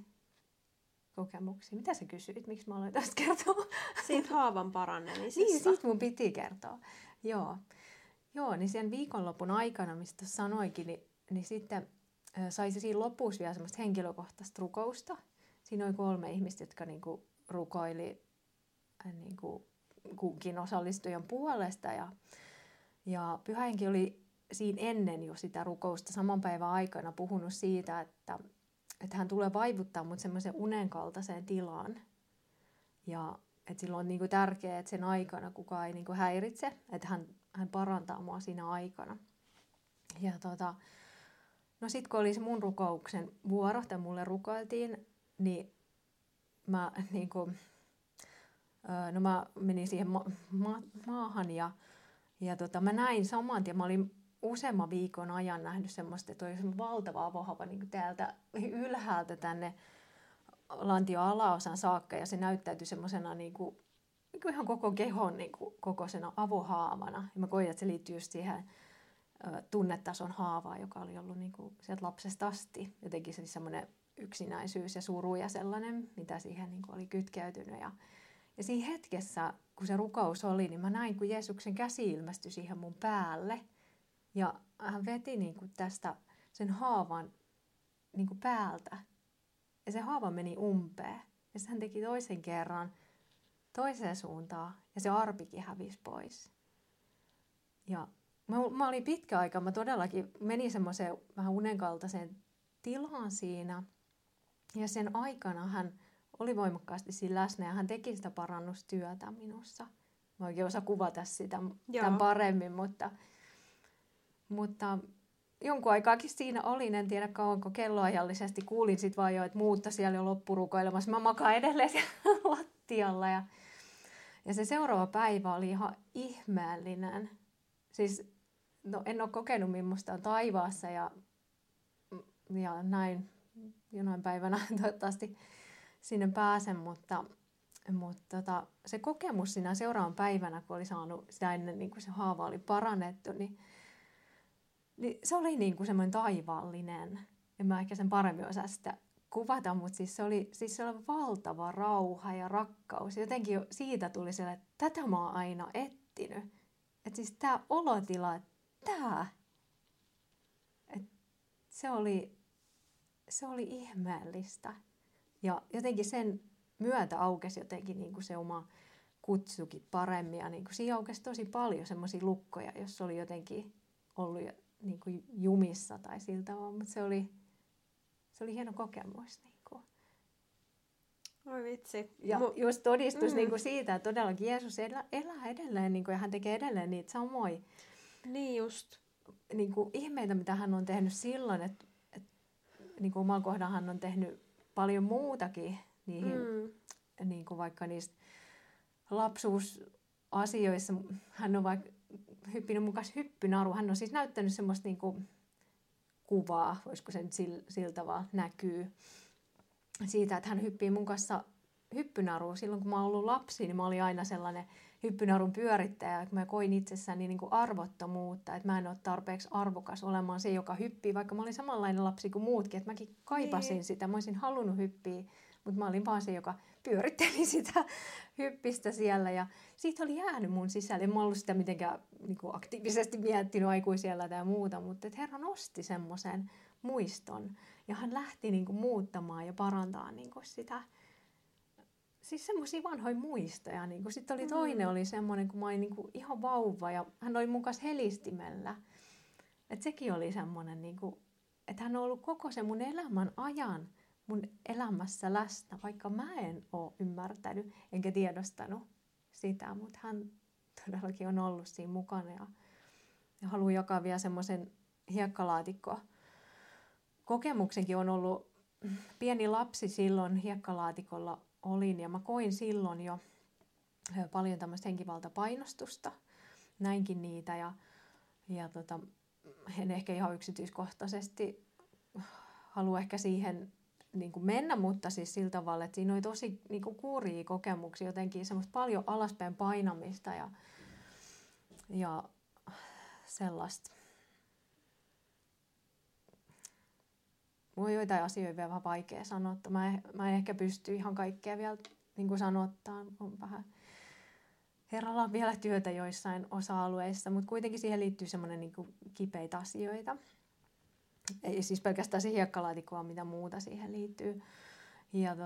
kokemuksia. Mitä sä kysyit, miksi mä aloin tästä kertoa? Siitä haavan parannemisesta. Niin, siitä mun piti kertoa. Joo, niin sen viikonlopun aikana, mistä sanoikin, niin sitten sai se siinä lopussa vielä semmoista henkilökohtaista rukousta. Siinä oli 3 ihmistä, jotka niinku rukoili niinku kunkin osallistujan puolesta. Ja Pyhä Henki oli siinä ennen jo sitä rukousta saman päivän aikana puhunut siitä, että hän tulee vaivuttaa mut semmoisen unen kaltaiseen tilaan. Ja että silloin on niinku tärkeää, että sen aikana kukaan ei niinku häiritse, että hän parantaa mua siinä aikana. Ja no sit kun oli se mun rukouksen vuoro, tai mulle rukoiltiin, niin mä niinku, no mä menin siihen maahan ja mä näin saman tien, mä olin useamman viikon ajan nähnyt semmoista, että on valtava vahva niin täältä ylhäältä tänne lantion alaosan saakka, ja se näyttäytyi semmoisena niin kuin ihan koko kehon niin kuin kokoisena avohaavana. Ja mä koin, että se liittyy just siihen tunnetason haavaan, joka oli ollut niin kuin sieltä lapsesta asti. Jotenkin se oli semmoinen yksinäisyys ja suru ja sellainen, mitä siihen niin kuin oli kytkeytynyt. Ja siinä hetkessä, kun se rukous oli, niin mä näin, kun Jeesuksen käsi ilmestyi siihen mun päälle. Ja hän veti niin kuin tästä sen haavan niin kuin päältä. Ja se haava meni umpeen. Ja sitten hän teki toisen kerran toiseen suuntaan. Ja se arpikin hävisi pois. Ja mä olin pitkä aika. Mä todellakin menin semmoiseen vähän unenkaltaiseen tilaan siinä. Ja sen aikana hän oli voimakkaasti siinä läsnä. Ja hän teki sitä parannustyötä minussa. Mä oikein osaa kuvata sitä tämän paremmin, mutta jonkun aikaakin siinä olin, en tiedä kauanko kelloajallisesti, kuulin sitten vaan jo, että muutta siellä jo loppurukoilemassa. Mä makaan edelleen siellä lattialla. Ja se seuraava päivä oli ihan ihmeellinen. Siis en ole kokenut, millaista on taivaassa ja näin jonain päivänä toivottavasti sinne pääsen. Mutta se kokemus siinä seuraavan päivänä, kun oli saanut sitä ennen, niin kuin se haava oli parannettu, niin se oli niin kuin semmoinen taivaallinen. En mä ehkä sen paremmin osaa sitä kuvata, mutta siis se oli valtava rauha ja rakkaus. Jotenkin siitä tuli sellainen, että tätä mä oon aina etsinyt. Että siis tää olotila, tää. Että se oli ihmeellistä. Ja jotenkin sen myötä aukesi jotenkin niin kuin se oma kutsukin paremmin. Ja niin kuin siinä aukesi tosi paljon semmoisia lukkoja, jos oli jotenkin ollut niin kuin jumissa tai siltä vaan, mutta se oli hieno kokemus. Niin kuin. Oi vitsi. Ja just todistus niin kuin siitä, että todellakin Jeesus elää edelleen niin kuin, ja hän tekee edelleen niitä samoja. Niin just. Niin kuin ihmeitä, mitä hän on tehnyt silloin, että niin kuin oman kohdan hän on tehnyt paljon muutakin niihin, niin kuin vaikka niistä lapsuusasioissa. Hän on vaikka hyppinen mukaan hyppynaru. Hän on siis näyttänyt semmoista niinku kuvaa, voisiko se nyt siltä vaan näkyy, siitä, että hän hyppii mun kanssa hyppynaruun. Silloin kun mä oon ollut lapsi, niin mä olin aina sellainen hyppynarun pyörittäjä, että mä koin itsessäni niinku arvottomuutta, että mä en ole tarpeeksi arvokas olemaan se, joka hyppii, vaikka mä olin samanlainen lapsi kuin muutkin, että mäkin kaipasin sitä, mä olisin halunnut hyppiä, mutta mä olin vaan se, joka pyöritteli sitä hyppistä siellä. Ja siitä oli jäänyt mun sisälle. En mä ollut sitä mitenkään niin kuin aktiivisesti miettinyt aikuisella tai muuta, mutta Herra nosti semmoisen muiston. Ja hän lähti niin kuin muuttamaan ja parantamaan niin kuin sitä. Siis semmoisia vanhoja muistoja. Niin kuin. Sitten oli toinen oli semmoinen, kun mä olin niin kuin ihan vauva ja hän oli mun kanssa helistimellä. Että sekin oli semmoinen, niin kuin, että hän on ollut koko sen mun elämän ajan mun elämässä läsnä, vaikka mä en ole ymmärtänyt enkä tiedostanut sitä, mutta hän todellakin on ollut siinä mukana. Ja haluan jakaa vielä semmoisen hiekkalaatikko. Kokemuksenkin on ollut pieni lapsi silloin, hiekkalaatikolla olin, ja mä koin silloin jo paljon tämmöistä henkivaltapainostusta. Näinkin niitä, ja en ehkä ihan yksityiskohtaisesti halua ehkä siihen niin kuin mennä, mutta siis sillä tavalla, että siinä oli tosi niin kuin kurjia kokemuksia, jotenkin semmoista paljon alaspäin painamista ja sellaista. Mulla on joitain asioita vielä vähän vaikea sanoa. Mä en ehkä pysty ihan kaikkea vielä niin kuin sanottaan. On vähän Herralla on vielä työtä joissain osa-alueissa, mutta kuitenkin siihen liittyy semmoinen niin kuin kipeitä asioita. Ei siis pelkästään se hiekkalaatikko, mitä muuta siihen liittyy. Ja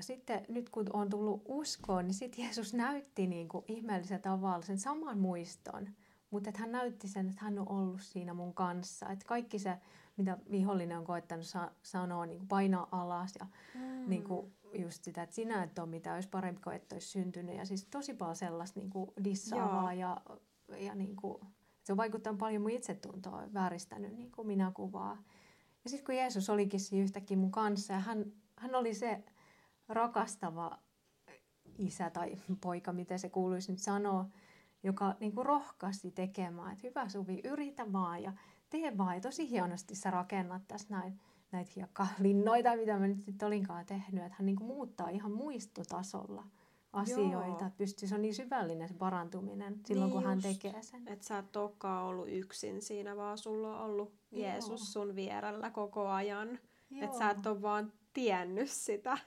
sitten nyt kun on tullut uskoon, niin sitten Jeesus näytti niin kuin ihmeellisellä tavalla sen saman muiston. Mutta hän näytti sen, että hän on ollut siinä mun kanssa. Että kaikki se, mitä vihollinen on koettanut sanoa, niin kuin painaa alas ja niin kuin just sitä, että sinä et ole mitään, olisi parempi kuin et olisi syntynyt. Ja siis tosi paljon sellaista niin kuin dissaavaa ja niin kuin. Se on vaikuttanut paljon mun itsetuntoon, vääristänyt niin kuin minä kuvaa. Ja sitten kun Jeesus olikin siinä yhtäkkiä mun kanssa, ja hän oli se rakastava isä tai poika, miten se kuuluisi nyt sanoa, joka niin kuin rohkaisi tekemään, että hyvä Suvi, yritä vaan ja tee vaan. Ja tosi hienosti sä rakennat tässä näitä hiekkalinnoita, mitä mä nyt olinkaan tehnyt. Että hän niin kuin muuttaa ihan muistotasolla asioita. Pystyy, se on niin syvällinen se parantuminen silloin, niin kun hän tekee sen. Että sä et olekaan ollut yksin siinä, vaan sulla on ollut Jeesus sun vierellä koko ajan. Että sä et ole vaan tiennyt sitä.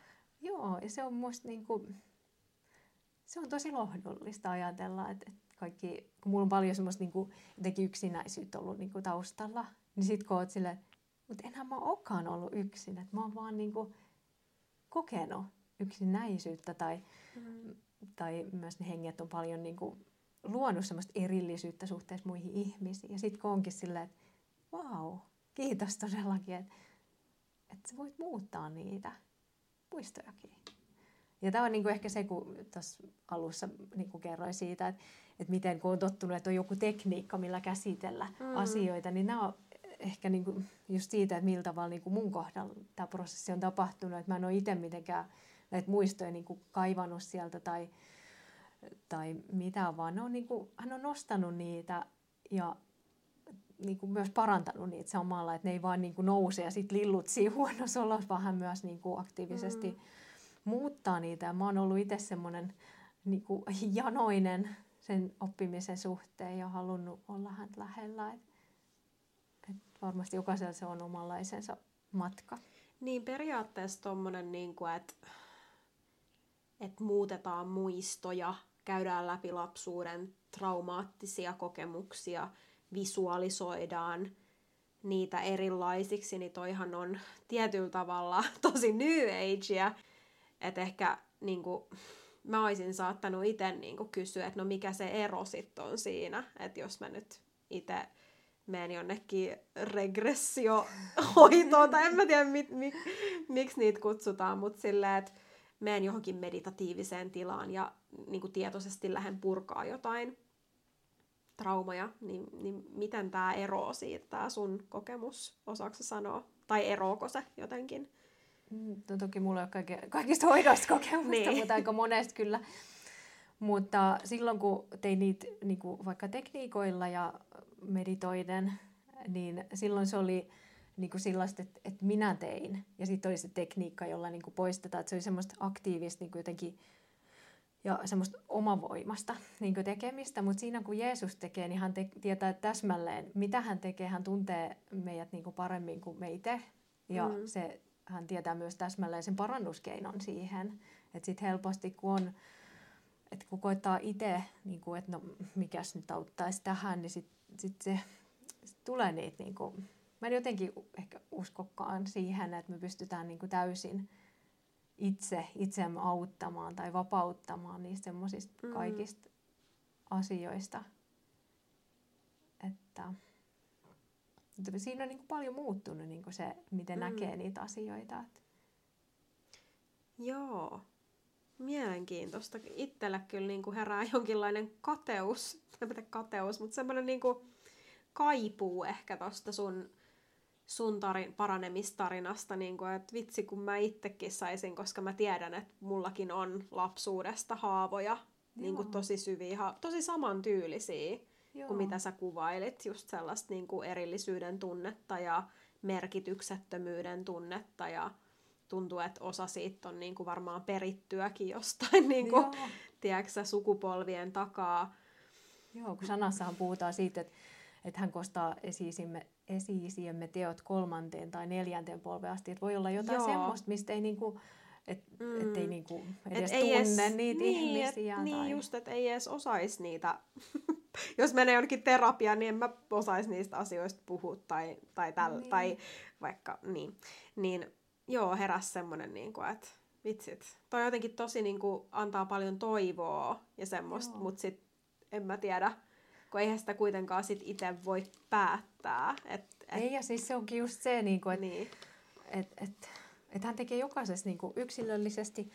Joo, ja se on musta niin kuin... Se on tosi lohdullista ajatella, että kaikki, kun mulla on paljon semmoista niin jotenkin yksinäisyyttä ollut niin kuin taustalla, niin sit kun oot silleen, mutta enhän mä olekaan ollut yksin, että mä oon vaan niin kuin kokenut yksinäisyyttä tai myös ne henget on paljon niin kuin luonut semmoista erillisyyttä suhteessa muihin ihmisiin. Ja sit kun onkin silleen, että vau, kiitos todellakin, että sä voit muuttaa niitä muistojakin. Ja tämä on niin kuin ehkä se, kun tuossa alussa niin kuin kerroin siitä, että miten kun on tottunut, että on joku tekniikka, millä käsitellä asioita, niin nämä on ehkä niin kuin just siitä, että millä tavalla niin kuin mun kohdalla tämä prosessi on tapahtunut. Että mä en ole itse mitenkään näitä muistoja niin kuin kaivannut sieltä tai mitään, vaan niin kuin, hän on nostanut niitä ja niin kuin myös parantanut niitä samalla, että ne ei vaan niin kuin nouse ja sitten lillutsii huonossa olossa, vaan hän myös niin kuin aktiivisesti... muuttaa niitä. Ja mä oon ollut itse semmoinen niin kuin janoinen sen oppimisen suhteen ja halunnut olla häntä lähellä. Et varmasti jokaisella se on omanlaisensa matka. Niin periaatteessa tommonen, niin kuin, että muutetaan muistoja, käydään läpi lapsuuden traumaattisia kokemuksia, visualisoidaan niitä erilaisiksi, niin toihan on tietyllä tavalla tosi New Agea. Että ehkä niinku, mä olisin saattanut itse niinku kysyä, että no mikä se ero sitten on siinä, että jos mä nyt itse menen jonnekin regressiohoitoon, tai en mä tiedä miksi niitä kutsutaan, mutta silleen, että menen johonkin meditatiiviseen tilaan ja niinku tietoisesti lähden purkaa jotain traumaja, niin miten tämä eroo siitä, tämä sun kokemus, osaako sanoa, tai eroako se jotenkin? No toki mulla ei ole kaikista hoidoista kokemusta, niin. Mutta aika monesta kyllä. Mutta silloin kun tein niitä niin kuin vaikka tekniikoilla ja meditoiden, niin silloin se oli niin kuin sellaista, että minä tein. Ja sitten oli se tekniikka, jolla niin kuin poistetaan. Että se oli semmoista aktiivista niin kuin jotenkin ja semmoista omavoimasta niin kuin tekemistä. Mutta siinä kun Jeesus tekee, niin hän tietää täsmälleen, mitä hän tekee. Hän tuntee meidät niin kuin paremmin kuin me itse. Ja se... Hän tietää myös täsmälleen sen parannuskeinon siihen. Että sitten helposti, kun koittaa itse, niin että no mikäs nyt auttaisi tähän, niin sit tulee niitä. Niin kuin, mä en jotenkin ehkä uskokaan siihen, että me pystytään niin kuin täysin itseämme auttamaan tai vapauttamaan niistä semmoisista kaikista asioista. Että... Siinä on niin kuin paljon muuttunut niin kuin se, miten näkee niitä asioita. Joo, mielenkiintoista. Itsellä kyllä niin kuin herää jonkinlainen kateus, mutta semmoinen niin kuin kaipuu ehkä tuosta sun paranemistarinasta. Niin kuin, että vitsi, kun mä itsekin saisin, koska mä tiedän, että mullakin on lapsuudesta haavoja, niin kuin tosi syviä, tosi samantyylisiä. Joo. Kuin mitä sä kuvailit, just sellaista niin kuin erillisyyden tunnetta ja merkityksettömyyden tunnetta ja tuntuu, että osa siitä on niin kuin varmaan perittyäkin jostain niin kuin, tiedätkö, sukupolvien takaa. Joo, kun sanassahan puhutaan siitä, että hän kostaa esi-isiemme teot 3. tai 4. polven asti, että voi olla jotain semmoista, mistä ei niin kuin... Että ei niinku edes tunne niitä ihmisiä. Niin just, että ei edes osaisi niitä. Jos menee jonnekin terapiaan, niin en mä osaisi niistä asioista puhua tai vaikka niin. Niin joo, heräsi semmoinen, niinku, että vitsit. Toi jotenkin tosi niinku, antaa paljon toivoa ja semmoista, mutta sit en mä tiedä, kun eihän sitä kuitenkaan sit itse voi päättää. Ei, ja siis se onkin just se, niinku, että... Niin. Että hän tekee jokaisessa niin kuin yksilöllisesti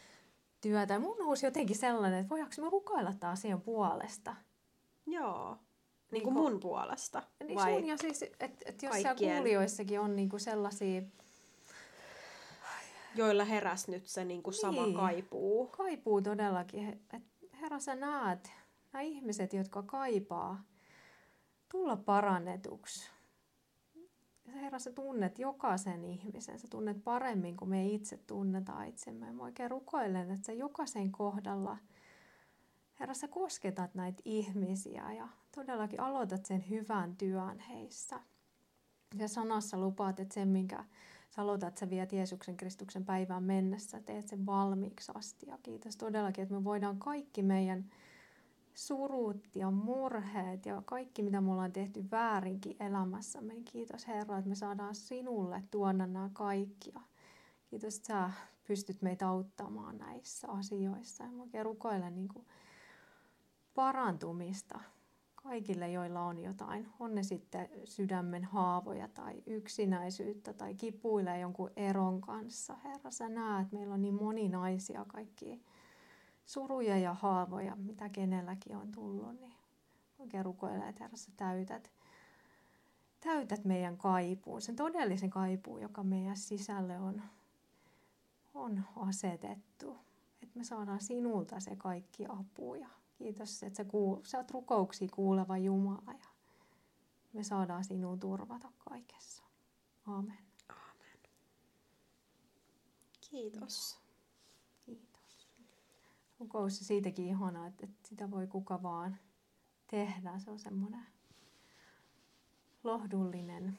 työtä. Mun nousi jotenkin sellainen, että voidaanko me rukoilla tämän asian puolesta? Joo. Niin kuin mun puolesta? Niin sun ja siis, että jos siellä kuulijoissakin on niin kuin sellaisia... Joilla heräsi nyt se niin kuin sama kaipuu. Kaipuu todellakin. Herra, sä näet nämä ihmiset, jotka kaipaa tulla parannetuksi. Herra, sä tunnet jokaisen ihmisen, sä tunnet paremmin kuin me itse tunnetaan itsemme. Mä oikein rukoilen, että sä jokaisen kohdalla, Herra, sä kosketat näitä ihmisiä ja todellakin aloitat sen hyvän työn heissä. Ja sanassa lupaat, että sen minkä sä aloitat, sä viet Jeesuksen Kristuksen päivään mennessä, teet sen valmiiksi asti. Ja kiitos todellakin, että me voidaan kaikki meidän surut ja murheet ja kaikki, mitä me ollaan tehty väärinkin elämässämme. Kiitos Herra, että me saadaan sinulle tuoda nämä kaikkia. Kiitos, että sä pystyt meitä auttamaan näissä asioissa. Mä oikein rukoilen parantumista kaikille, joilla on jotain. On ne sitten sydämen haavoja tai yksinäisyyttä tai kipuilee jonkun eron kanssa. Herra, sä näet, meillä on niin moninaisia kaikkia suruja ja haavoja, mitä kenelläkin on tullut, niin oikein rukoilee, että Herra, sä täytät meidän kaipuun, sen todellisen kaipuun, joka meidän sisälle on asetettu. Että me saadaan sinulta se kaikki apu ja kiitos, että sä oot rukouksia kuuleva Jumala ja me saadaan sinua turvata kaikessa. Aamen. Aamen. Kiitos. Rukous on siitäkin ihanaa, että sitä voi kuka vaan tehdä. Se on semmoinen lohdullinen.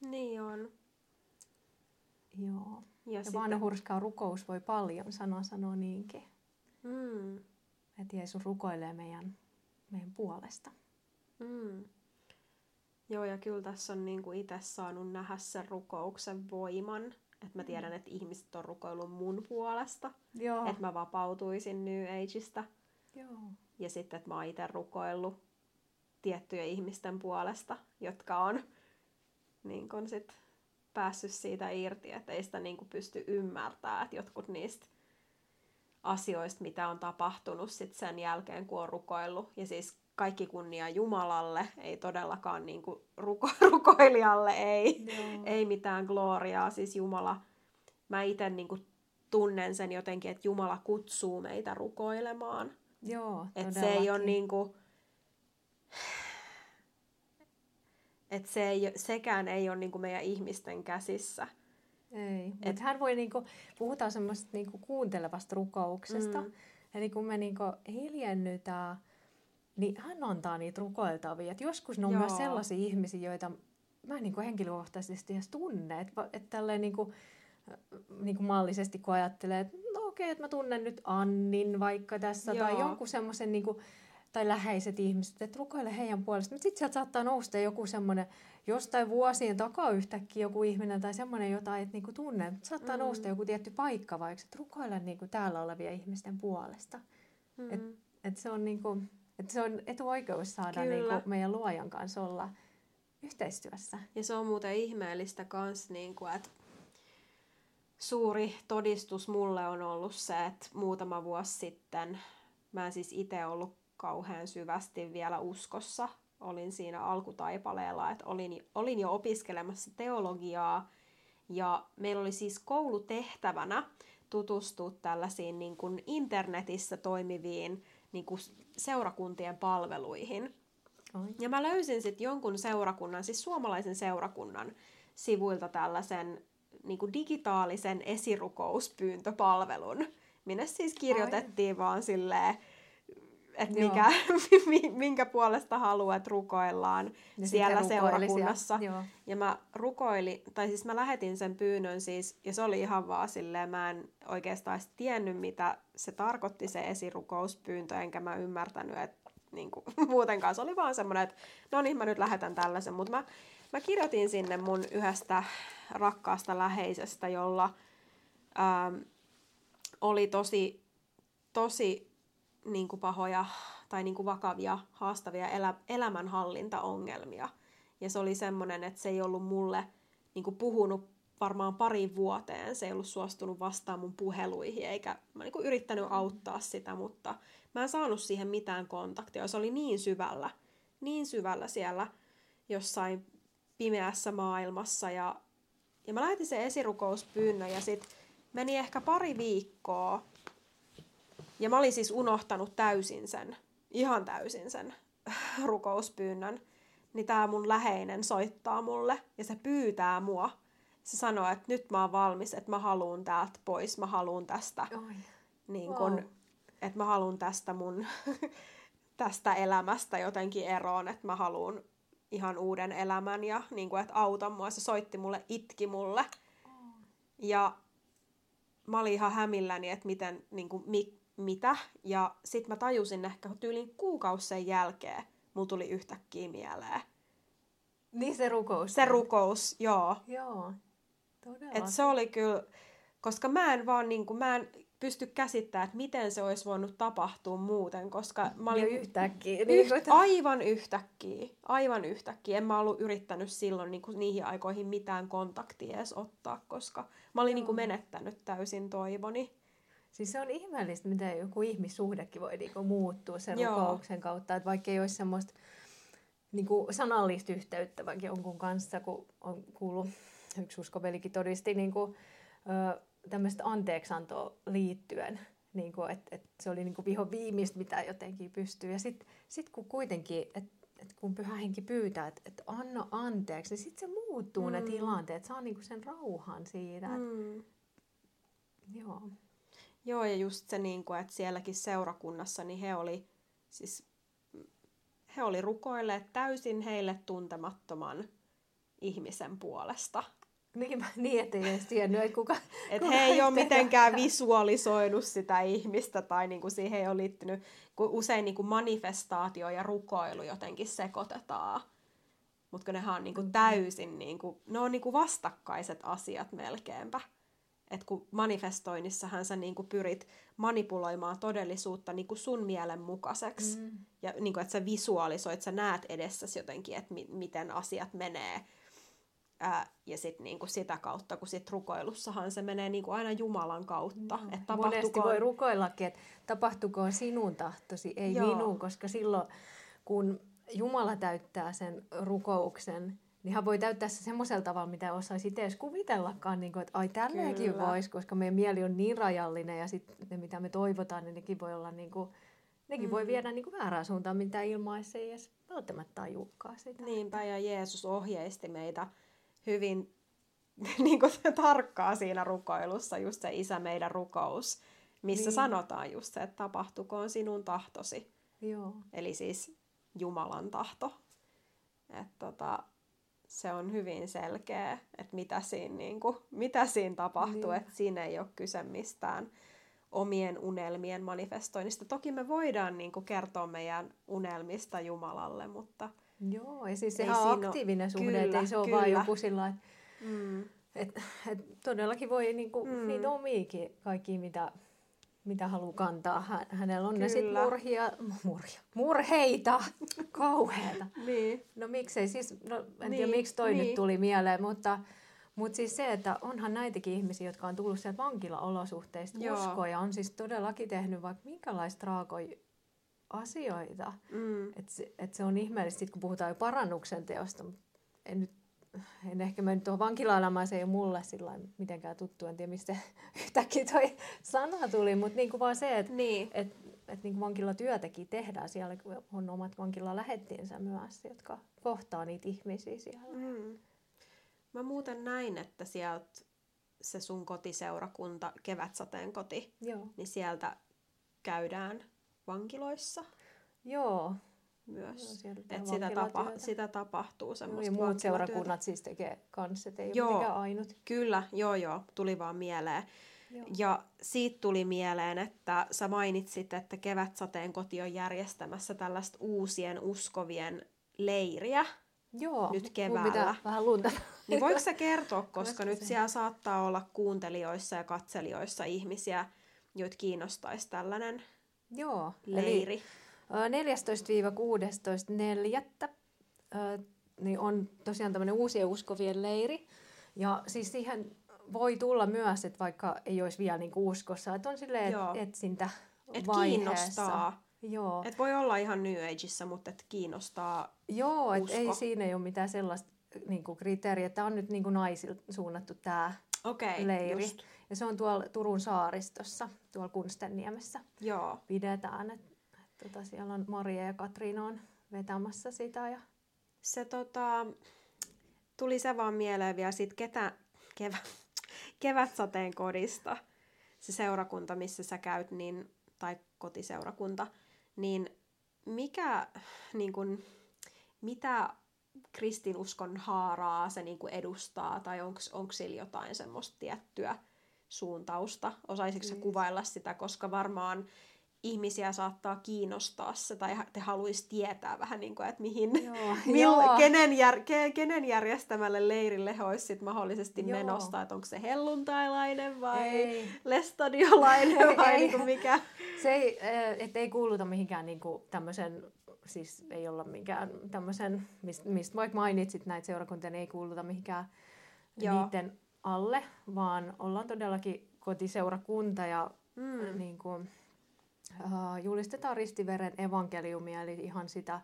Niin on. Joo. Ja vanhurskaa rukous voi paljon, sana sanoo niinkin. Mm. Että Jeesus rukoilee meidän puolesta. Mm. Joo, ja kyllä tässä on itse saanut nähdä sen rukouksen voiman. Että mä tiedän, että ihmiset on rukoillut mun puolesta. Joo. Että mä vapautuisin New Ageista. Joo. Ja sitten, että mä oon itse rukoillut tiettyjä ihmisten puolesta, jotka on sit päässyt siitä irti. Että ei sitä pysty ymmärtämään, että jotkut niistä asioista, mitä on tapahtunut sit sen jälkeen, kun on rukoillut. Ja siis kaikki kunnia Jumalalle, ei todellakaan rukoilijalle, ei, ei mitään gloriaa. Siis Jumala, mä itse tunnen sen jotenkin, että Jumala kutsuu meitä rukoilemaan. Joo, että se ei ole että sekään ei ole meidän ihmisten käsissä. Ei, mutta hän voi puhutaan semmoisesta kuuntelevasta rukouksesta. Eli kun me hiljennytään, niin hän antaa niitä rukoiltavia. Et joskus ne on myös sellaisia ihmisiä, joita mä en henkilökohtaisesti edes tunne. Että tälleen mallisesti kun ajattelee, että no okei, että mä tunnen nyt Annin vaikka tässä. Joo. Tai jonkun semmoisen, tai läheiset ihmiset, että rukoile heidän puolestaan. Mutta sitten sieltä saattaa nousta joku semmoinen, jostain vuosien takaa yhtäkkiä joku ihminen tai semmoinen jotain, että tunne. Saattaa nousta joku tietty paikka vaikka, että rukoile täällä olevia ihmisten puolesta. Että se on Että se on etuoikeus saada meidän luojan kanssa olla yhteistyössä. Ja se on muuten ihmeellistä kanssa, että suuri todistus mulle on ollut se, että muutama vuosi sitten, mä en siis itse ollut kauhean syvästi vielä uskossa, olin siinä alkutaipaleella, että olin jo opiskelemassa teologiaa ja meillä oli siis koulutehtävänä tutustua tällaisiin internetissä toimiviin seurakuntien palveluihin. Oi. Ja mä löysin sitten jonkun seurakunnan, siis suomalaisen seurakunnan sivuilta tällaisen digitaalisen esirukouspyyntöpalvelun, minne siis kirjoitettiin vaan silleen, että minkä puolesta haluat, että rukoillaan ja siellä seurakunnassa. Joo. Ja mä rukoilin, tai siis mä lähetin sen pyynnön siis, ja se oli ihan vaan silleen, mä en oikeastaan edes tiennyt, mitä se tarkoitti se esirukouspyyntö, enkä mä ymmärtänyt, että muutenkaan se oli vaan semmoinen, että no niin, mä nyt lähetän tällaisen. Mutta mä kirjoitin sinne mun yhdestä rakkaasta läheisestä, jolla oli tosi pahoja tai vakavia, haastavia elämänhallintaongelmia. Ja se oli semmoinen, että se ei ollut mulle puhunut varmaan pariin vuoteen. Se ei ollut suostunut vastaamaan mun puheluihin, eikä mä yrittänyt auttaa sitä, mutta mä en saanut siihen mitään kontaktia. Se oli niin syvällä siellä jossain pimeässä maailmassa. Ja mä lähetin sen esirukouspyynnön ja sit meni ehkä pari viikkoa. Ja mä olin siis unohtanut täysin sen. ihan täysin sen rukouspyynnön, niin tää mun läheinen soittaa mulle ja se pyytää mua. Se sanoo, että nyt mä oon valmis, että mä haluun täältä pois, mä haluun tästä. Oi. Niin kun, wow. Että mä haluun tästä mun tästä elämästä jotenkin eroon, että mä haluun ihan uuden elämän ja niin kun, että auta mua. Se soitti mulle, itki mulle. Ja mä olin ihan hämilläni, että miten, niin kun, mitä. Ja sit mä tajusin ehkä tyylin kuukausi sen jälkeen, mulla tuli yhtäkkiä mieleen. Niin se rukous. Se rukous, joo. Joo, todella. Et se oli kyllä, koska mä en pysty käsittämään, että miten se olisi voinut tapahtua muuten, koska mä olin... yhtäkkiä. Aivan yhtäkkiä. En mä ollut yrittänyt silloin niin kuin niihin aikoihin mitään kontaktia edes ottaa, koska mä olin niin kuin menettänyt täysin toivoni. Siis se on ihmeellistä, miten joku ihmissuhdekin voi niin kuin muuttua sen rukouksen kautta, että vaikka ei olisi semmoista niin kuin sanallista yhteyttä vaikka jonkun kanssa, kun on kuullut, yksi uskovelikin todisti niin kuin, tämmöistä anteeksiantoa liittyen, niin kuin, että se oli niin kuin viho viimeistä, mitä jotenkin pystyy. Ja sit kun kuitenkin, että kun Pyhä Henki pyytää, että anna anteeksi, niin sitten se muuttuu ne tilanteet, saa niin kuin sen rauhan siitä. Joo. Joo, ja just se, niin kuin, että sielläkin seurakunnassa niin he oli rukoilleet täysin heille tuntemattoman ihmisen puolesta. Niin, ettei edes tiennyt, että kuka... Että he ei ole mitenkään visualisoinut sitä ihmistä tai niinku siihen ei ole liittynyt. Usein niinku manifestaatio ja rukoilu jotenkin sekoitetaan. Mutta kun nehän on niinku täysin... Niinku, ne on niinku vastakkaiset asiat melkeinpä. Että kun manifestoinnissahan sä niinku pyrit manipuloimaan todellisuutta niinku sun mielen mukaiseksi. Ja niinku, että sä visualisoit, sä näet edessäsi jotenkin, että miten asiat menee. Ja sitten niinku sitä kautta, kun sit rukoilussahan se menee niinku aina Jumalan kautta. No, että monesti voi rukoillakin, että tapahtukoon sinun tahtosi, ei minun, koska silloin kun Jumala täyttää sen rukouksen, niin hän voi täyttää se semmoisella tavalla, mitä osaisi itse edes kuvitellakaan, niin kuin, että ai tälleenkin voisi, koska meidän mieli on niin rajallinen ja sitten ne, mitä me toivotaan, niin nekin voi olla niin kuin, nekin voi viedä niin kuin väärään suuntaan, mitä ilmaisi ei edes välttämättä tajuukaan sitä. Niinpä, ja Jeesus ohjeisti meitä hyvin niin kuin se tarkkaa siinä rukoilussa, just se Isä meidän rukous, missä sanotaan just se, että tapahtukoon sinun tahtosi. Joo. Eli siis Jumalan tahto. Että se on hyvin selkeä, että mitä siinä tapahtuu, että siinä ei ole kyse mistään omien unelmien manifestoinnista. Toki me voidaan niin kuin kertoa meidän unelmista Jumalalle, mutta... Joo, ja siis sehän on aktiivinen suhde, ettei se ole vaan joku sillä lailla, että et todellakin voi niinku, niitä omiikin kaikki, mitä haluaa kantaa. Hänellä on ne sitten murheita, kauheata. Niin. No miksei siis, en tiedä miksi toi nyt tuli mieleen, mutta siis se, että onhan näitäkin ihmisiä, jotka on tullut sieltä vankilaolosuhteista uskoja, on siis todellakin tehnyt vaikka minkälaista raakoja asioita. Et se on ihmeellistä, kun puhutaan jo parannuksen teosta. En ehkä tuohon vankila-elämään, se ei ole mulle mitenkään tuttu. En tiedä, mistä yhtäkkiä toi sana tuli, mutta niinku vaan se, että et niinku vankilatyötäkin tehdään. Siellä on omat vankilalähettiinsä myös, jotka kohtaa niitä ihmisiä siellä. Mä muuten näin, että sieltä se sun kotiseurakunta, Kevät-sateen koti, niin sieltä käydään vankiloissa. Joo. Myös. Joo, et sitä tapahtuu semmoista. Joo, ja muut seurakunnat siis tekee kans, ettei ole mitenkään ainut. Kyllä, joo. Tuli vaan mieleen. Joo. Ja siitä tuli mieleen, että sä mainitsit, että Kevät-sateen koti on järjestämässä tällaista uusien uskovien leiriä. Joo, nyt keväällä. Mun pitää vähän lunta. Niin voiko sä kertoa, koska nyt siellä saattaa olla kuuntelijoissa ja katselijoissa ihmisiä, joita kiinnostaisi tällainen... Joo, leiri. Eli 14-16.4. Niin on tosiaan tämmöinen uusien uskovien leiri. Ja siis siihen voi tulla myös, että vaikka ei olisi vielä niinku uskossa, että on silleen etsintävaiheessa. Että kiinnostaa. Joo. Että voi olla ihan New Ageissa, mutta että kiinnostaa usko. Joo, että ei siinä ole mitään sellaista niinku kriteeriä. Tämä on nyt niinku naisille suunnattu tämä leiri. Just. Ja se on tuolla Turun saaristossa, tuolla Kunstenniemessä. Joo. Pidetään. Et siellä on Maria ja Katriina on vetämässä sitä. Ja... Se tuli se vaan mieleen vielä siitä Kevät-sateen kodista. Se seurakunta, missä sä käyt, niin, tai kotiseurakunta, niin mikä, niin kun, mitä kristinuskon haaraa se niin kun edustaa, tai onko sillä jotain semmoista tiettyä suuntausta? Osaisitko sä kuvailla sitä, koska varmaan ihmisiä saattaa kiinnostaa se, tai te haluaisi tietää vähän niin kuin, että mihin, kenen järjestämälle leirille he olisi sit mahdollisesti menossa, että onko se helluntailainen vai lestadiolainen vai niin kuin mikä. Se ei kuuluta mihinkään niin kuin tämmöisen, siis ei olla minkään tämmöisen, mistä vaikka mainitsit näitä seurakuntia, niin ei kuuluta mihinkään niiden alle, vaan ollaan todellakin kotiseurakunta ja niin kuin... Julistetaan ristiveren evankeliumia, eli ihan sitä,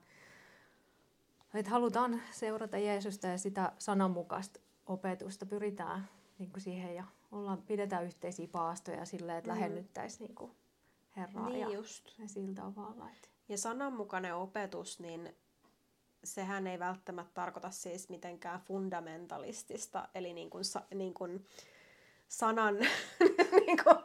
että halutaan seurata Jeesusta ja sitä sananmukaista opetusta pyritään niin kuin siihen ja pidetään yhteisiä paastoja silleen, että lähennyttäisiin niin Herraa niin ja siltä tavalla. Ja sananmukainen opetus, niin sehän ei välttämättä tarkoita siis mitenkään fundamentalistista, eli niin kuin sanan... niin kuin,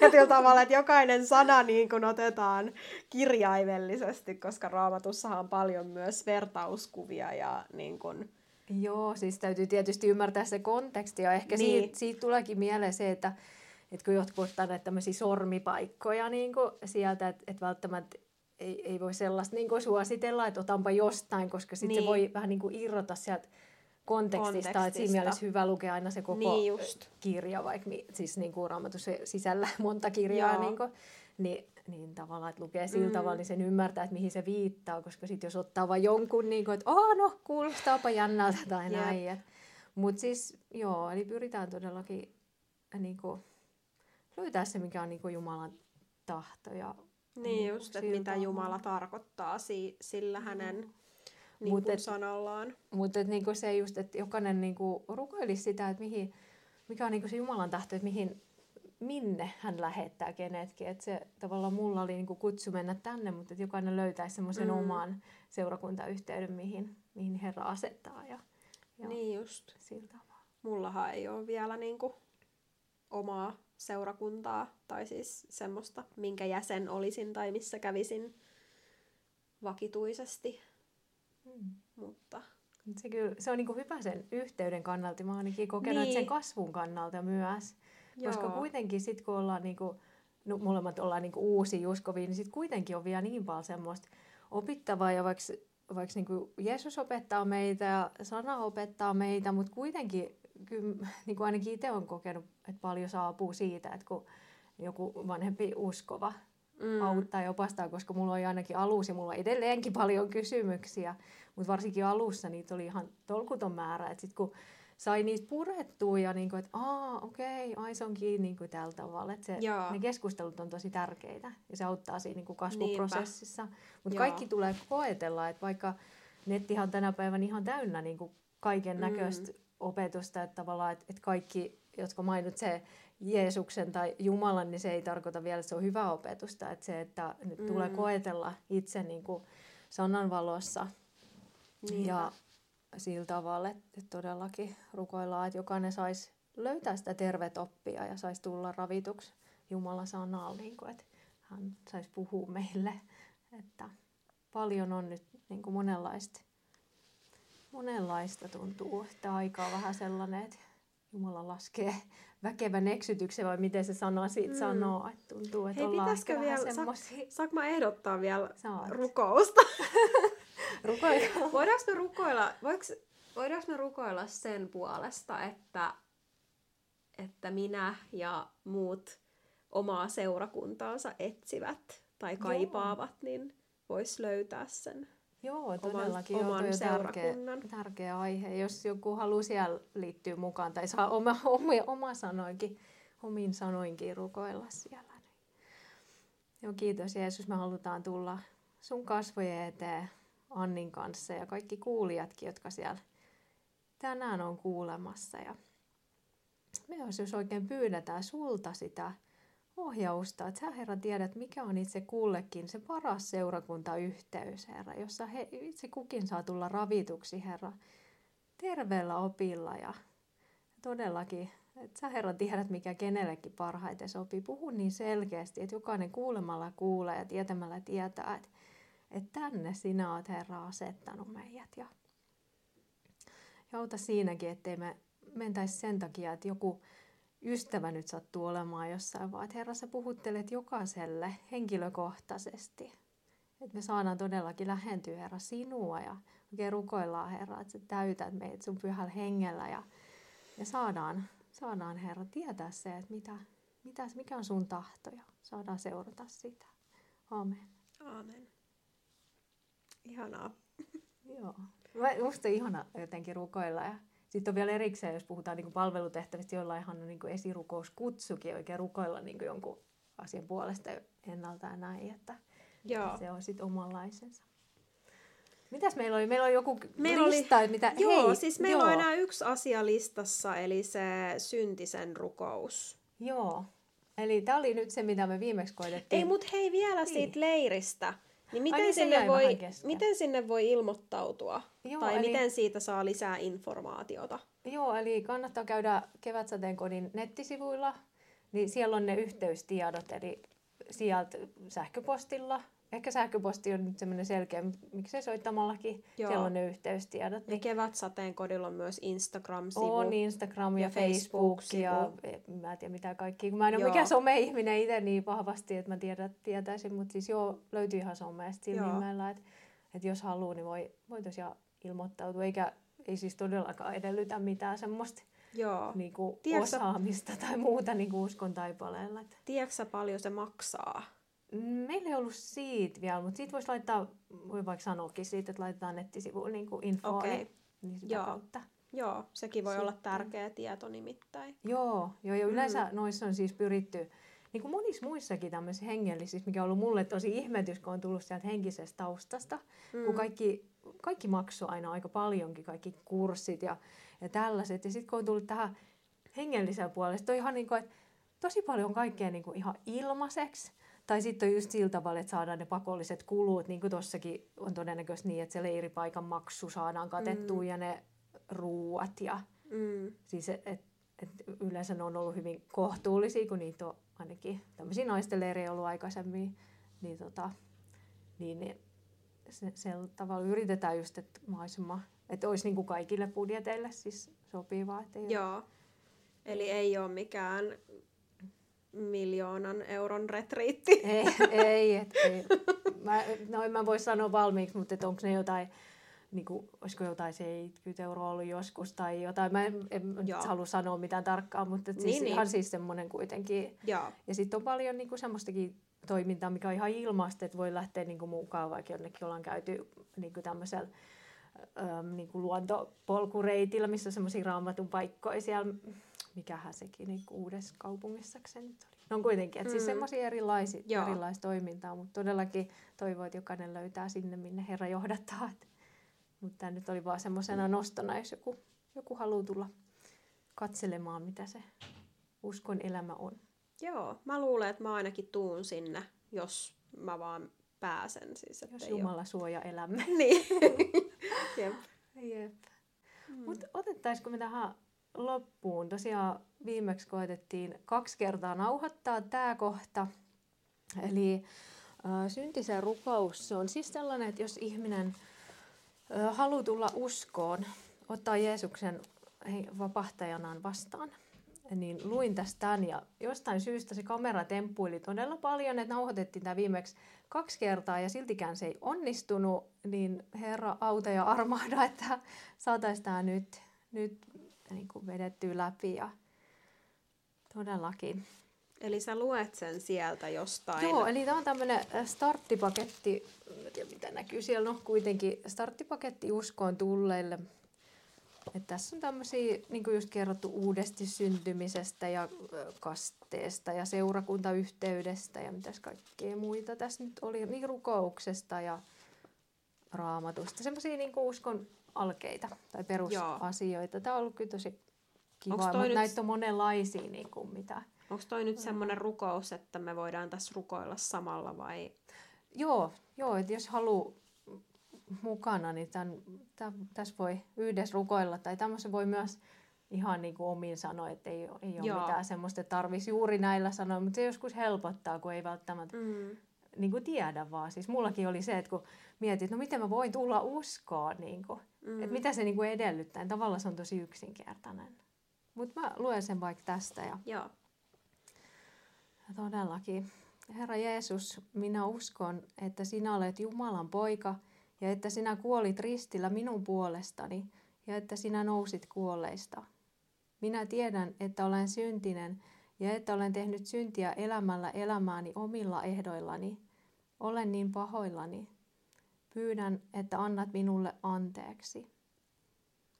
tietyllä tavalla, että jokainen sana niin kun otetaan kirjaimellisesti, koska Raamatussahan on paljon myös vertauskuvia. Ja niin kun... Joo, siis täytyy tietysti ymmärtää se konteksti. Ja ehkä siitä tuleekin mieleen se, että kun jotkut ottaa näitä tämmöisiä sormipaikkoja niin kun sieltä, että välttämättä ei voi sellaista niin kun suositella, että otanpa jostain, koska sitten se voi vähän niin kun irrota sieltä kontekstista, että siinä mielessä hyvä lukea aina se koko kirja, vaikka siis niin kuin Raamatussa sisällä monta kirjaa, niin tavallaan, että lukee sillä tavalla, niin sen ymmärtää, että mihin se viittaa, koska sitten jos ottaa vaan jonkun, niin kuin, että no, kuulostaapa jännältä tai näin. Mutta siis, eli pyritään todellakin niin kuin, löytää se, mikä on niin kuin Jumalan tahto. Ja, niin just, että mitä Jumala tarkoittaa sillä hänen... Niin kuin sanallaan. Mutta niinku se just, että jokainen niinku rukoilisi sitä, että mikä on niinku se Jumalan tahto, että minne hän lähettää kenetkin. Että se tavallaan mulla oli niinku kutsu mennä tänne, mutta että jokainen löytäisi semmoisen oman seurakuntayhteyden, mihin Herra asettaa. Ja niin just. Sillä tavalla. Mullahan ei ole vielä niinku omaa seurakuntaa tai siis semmoista, minkä jäsen olisin tai missä kävisin vakituisesti. Mutta se on niin kuin hyvä sen yhteyden kannalta. Mä ainakin kokenut sen kasvun kannalta myös. Joo. Koska kuitenkin sit kun ollaan niin kuin, no, molemmat ollaan niin kuin uusia uskovia, niin sit kuitenkin on vielä niin paljon semmoista opittavaa. Ja vaikka niin kuin Jeesus opettaa meitä ja sana opettaa meitä, mutta kuitenkin kyllä, niin kuin ainakin itse olen kokenut, että paljon saapuu siitä, että kun joku vanhempi uskova auttaa ja opastaa, koska mulla oli ainakin alussa ja mulla on edelleenkin paljon kysymyksiä, mutta varsinkin alussa niitä oli ihan tolkuton määrä, että sitten kun sai niitä purettua ja niin kuin, että se onkin niin kuin tällä tavalla, että ne keskustelut on tosi tärkeitä ja se auttaa siinä niin kuin kasvuprosessissa, mutta kaikki tulee koetella, että vaikka nettihan on tänä päivänä ihan täynnä niin kuin kaiken näköistä opetusta, että tavallaan, että kaikki, jotka mainitsee Jeesuksen tai Jumalan, niin se ei tarkoita vielä, että se on hyvää opetusta. Että se, että nyt tulee koetella itse niin kuin sanan valossa. Niinpä. Ja sillä tavalla, että todellakin rukoillaan, että jokainen saisi löytää sitä tervet oppia ja saisi tulla ravituksi Jumalan sanaan, niin kuin, että hän saisi puhua meille. Että paljon on nyt niin kuin monenlaista tuntuu. Tämä aika on vähän sellainen, että Jumala laskee väkevän eksytyksen, vai miten se sana siitä sanoo, että tuntuu, että ollaan ehkä vähän semmoisia. Saanko mä ehdottaa vielä rukousta? Rukoillaan. Voidaanko me rukoilla sen puolesta, että minä ja muut omaa seurakuntaansa etsivät tai kaipaavat, niin vois löytää sen? Joo, todellakin. Oman seurakunnan. Tärkeä aihe. Jos joku haluaa siellä liittyä mukaan tai saa omiin sanoinkin rukoilla siellä. Joo, kiitos Jeesus. Me halutaan tulla sun kasvojen eteen Annin kanssa ja kaikki kuulijatkin, jotka siellä tänään on kuulemassa. Ja me jos oikein pyydetään sulta sitä ohjausta, että sä, Herra, tiedät, mikä on itse kullekin se paras seurakuntayhteys, Herra, jossa itse kukin saa tulla ravituksi, Herra, terveellä opilla ja todellakin, että sä, Herra, tiedät, mikä kenellekin parhaiten sopii. Puhu niin selkeästi, että jokainen kuulemalla kuulee ja tietämällä tietää, että tänne sinä oot, Herra, asettanut meidät. Ja auta siinäkin, ettei me mentäisi sen takia, että joku ystävä nyt sattuu olemaan jossain, vaan että Herra, sä puhuttelet jokaiselle henkilökohtaisesti. Että me saadaan todellakin lähentyä, Herra, sinua ja oikein rukoillaan, Herra, että sä täytät meidät sun pyhällä hengellä ja saadaan, Herra, tietää se, että mikä on sun tahto ja saadaan seurata sitä. Aamen. Aamen. Ihanaa. Joo. Musta on ihana jotenkin rukoilla. Ja sitten on vielä erikseen, jos puhutaan niinku palvelutehtävistä, jollainhan on niinku esirukouskutsukin oikein rukoilla niinku jonkun asian puolesta ennalta ja näin, että se on sitten omanlaisensa. Mitäs meillä oli? Meillä oli joku lista, mitä... Joo, siis meillä on enää yksi asia listassa, eli se syntisen rukous. Joo, eli tämä oli nyt se, mitä me viimeksi koitettiin. Ei, mutta hei, vielä siitä leiristä. Niin miten sinne voi ilmoittautua? Joo, tai eli, miten siitä saa lisää informaatiota? Joo, eli kannattaa käydä Kevät-sateen kodin nettisivuilla. Niin siellä on ne yhteystiedot, eli sieltä sähköpostilla. Ehkä sähköposti on nyt semmoinen selkeä, miksei soittamallakin. Joo. Siellä on ne yhteystiedot. Ja Kevät-sateen kodilla on myös Instagram-sivu. On Instagram ja Facebook-sivu. Ja mä en tiedä mitä kaikkia. Mä en ole mikään some-ihminen itse niin vahvasti, että mä tietäisin. Mutta siis löytyy ihan somesta sillä nimellä. Että jos haluaa, niin voi tosiaan ilmoittautua. Ei siis todellakaan edellytä mitään semmoista niinku osaamista tai muuta niinku uskontaipaaleilla. Tiedätkö paljon se maksaa? Meillä ei ollut siitä vielä, mutta siitä voisi laittaa, voi vaikka sanoakin siitä, että laitetaan nettisivuun niin kuin infoa. Okay. Niin sitä kautta. Joo, sekin voi sitten olla tärkeä tieto nimittäin. Joo, yleensä noissa on siis pyritty, niin kuin monissa muissakin tämmöisissä hengellisissä, mikä on ollut mulle tosi ihmetys, kun on tullut sieltä henkisestä taustasta, kun kaikki maksoi aina aika paljonkin, kaikki kurssit ja tällaiset. Ja sitten kun on tullut tähän hengelliseen puolelle, on ihan niin kuin, että tosi paljon kaikkea niin kuin ihan ilmaiseksi. Tai sitten on just sillä tavalla, että saadaan ne pakolliset kulut, niin kuin tuossakin on todennäköisesti niin, että se leiripaikan maksu saadaan katettua ja ne ruuat. Siis et yleensä ne on ollut hyvin kohtuullisia, kun niitä on ainakin tämmöisiä naisten leirejä ollut aikaisemmin. Niin, sillä tavalla yritetään just, että mahdollisimman, että olisi niin kuin kaikille budjeteille siis sopivaa. Joo, eli ei ole mikään... miljoonan euron retriitti. Ei. Mä voi sanoa valmiiksi, mutta onko ne jotain, niinku, olisiko jotain 70 euroa ollut joskus tai jotain. Mä en halua sanoa mitään tarkkaa, mutta siis semmoinen kuitenkin. Joo. Ja sitten on paljon niinku, semmoistakin toimintaa, mikä on ihan ilmaista, että voi lähteä niinku, mukaan, vaikka jonnekin ollaan käyty niinku, tämmöisellä niinku, luontopolkureitillä, missä on semmoisia raamatun paikkoja siellä. Mikähän sekin niin uudessa kaupungissakin se nyt oli. No kuitenkin, että siis semmoisia erilaisia toimintaa, mutta todellakin toivoo, että jokainen löytää sinne, minne Herra johdattaa. Mutta tämä nyt oli vaan semmoisena nostona, jos joku haluaa tulla katselemaan, mitä se uskon elämä on. Joo, mä luulen, että mä ainakin tuun sinne, jos mä vaan pääsen. Siis, jos Jumala suojaa elämä. Niin. Jep. Mutta otettaisiko me tähän... loppuun. Tosiaan viimeksi koetettiin 2 kertaa nauhoittaa tämä kohta. Eli syntisen rukous on siis sellainen, että jos ihminen haluaa tulla uskoon, ottaa Jeesuksen vapahtajanaan vastaan, niin luin tästä tämän ja jostain syystä se kamera temppuili todella paljon, että nauhoitettiin tämä viimeksi 2 kertaa ja siltikään se ei onnistunut, niin Herra auta ja armahda, että saataisiin tämä nyt niin kuin vedettyä läpi ja todellakin. Eli sä luet sen sieltä jostain. Joo, eli tämä on tämmöinen starttipaketti, en tiedä mitä näkyy siellä, no kuitenkin starttipaketti uskoon tulleille. Et tässä on tämmöisiä, niin kuin just kerrottu, uudesti syntymisestä ja kasteesta ja seurakuntayhteydestä ja mitäs kaikkea muita tässä nyt oli, niin rukouksesta ja raamatusta, semmoisia niin kuin uskon alkeita tai perusasioita. Tämä on ollut kyllä tosi kiva, mutta näitä on monenlaisia, niin kuin mitä Onko toi nyt semmoinen rukous, että me voidaan tässä rukoilla samalla vai? Joo, että jos haluaa mukana, niin tässä voi yhdessä rukoilla. Tai tämmöisen voi myös ihan niin kuin omiin sanoa, että ei ole mitään semmoista, että tarvitsisi juuri näillä sanoa. Mutta se joskus helpottaa, kun ei välttämättä niin kuin tiedä vaan. Siis mullakin oli se, että kun mietin, että no miten mä voin tulla uskoon, niin kuin, että mitä se niin kuin edellyttää. Niin tavallaan se on tosi yksinkertainen. Mutta mä luen sen vaikka tästä. Ja todellakin. Herra Jeesus, minä uskon, että sinä olet Jumalan poika ja että sinä kuolit ristillä minun puolestani ja että sinä nousit kuolleista. Minä tiedän, että olen syntinen ja että olen tehnyt syntiä elämällä elämääni omilla ehdoillani. Olen niin pahoillani. Pyydän, että annat minulle anteeksi.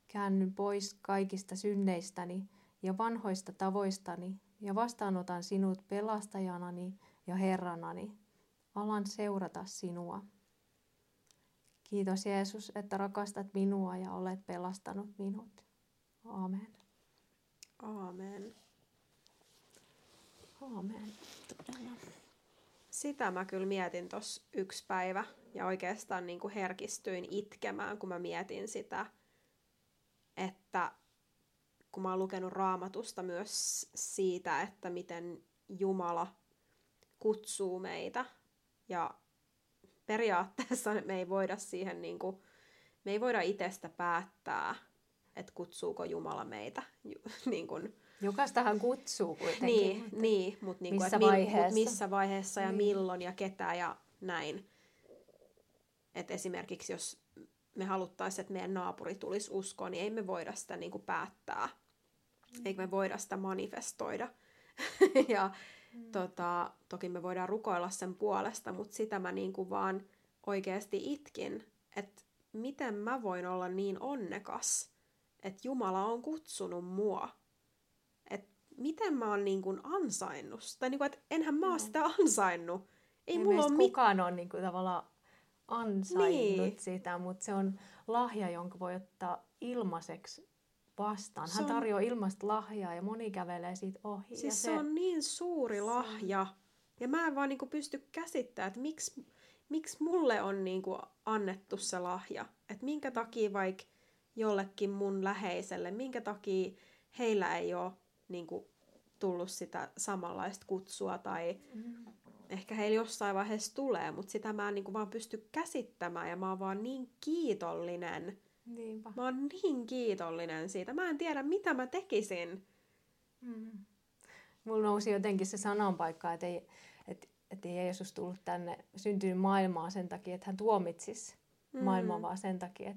Käännyn pois kaikista synneistäni ja vanhoista tavoistani ja vastaanotan sinut pelastajanani ja Herranani. Alan seurata sinua. Kiitos Jeesus, että rakastat minua ja olet pelastanut minut. Aamen. Aamen. Aamen. Sitä mä kyllä mietin tossa yksi päivä ja oikeastaan niin kuin herkistyin itkemään, kun mä mietin sitä, että kun mä oon lukenut Raamatusta myös siitä, että miten Jumala kutsuu meitä ja periaatteessa me ei voida siihen niinku, me ei voida itsestä päättää, että kutsuuko Jumala meitä niin kun jokaistahan kutsuu kuitenkin. Niin, mutta niinku, missä vaiheessa ja milloin ja ketä ja näin. Et esimerkiksi jos me haluttaisiin, että meidän naapuri tulisi uskoon, niin ei me voida sitä niinku päättää. Eikä me voida sitä manifestoida. Ja toki me voidaan rukoilla sen puolesta, mutta sitä mä niinku vaan oikeasti itkin, että miten mä voin olla niin onnekas, että Jumala on kutsunut mua. Että miten mä oon niinku ansainnut sitä. Niinku, että enhän mä oon sitä ansainnut. Ei mulla meistä kukaan ole niinku tavallaan ansainnut sitä, mutta se on lahja, jonka voi ottaa ilmaiseksi vastaan. Hän tarjoaa ilmaista lahjaa ja moni kävelee siitä ohi. Siis ja se on niin suuri lahja. Ja mä en vaan niinku pysty käsittämään, että miksi mulle on niinku annettu se lahja. Että minkä takia vaikka jollekin mun läheiselle, minkä takia heillä ei ole niinku tullut sitä samanlaista kutsua tai ehkä heillä jossain vaiheessa tulee, mutta sitä mä en niinku vaan pysty käsittämään ja mä oon vaan niin kiitollinen. Niinpä. Mä oon niin kiitollinen siitä. Mä en tiedä, mitä mä tekisin. Mulla nousi jotenkin se sananpaikka, että ei Jeesus tullut tänne syntynyt maailmaan sen takia, että hän tuomitsisi maailmaa, vaan sen takia,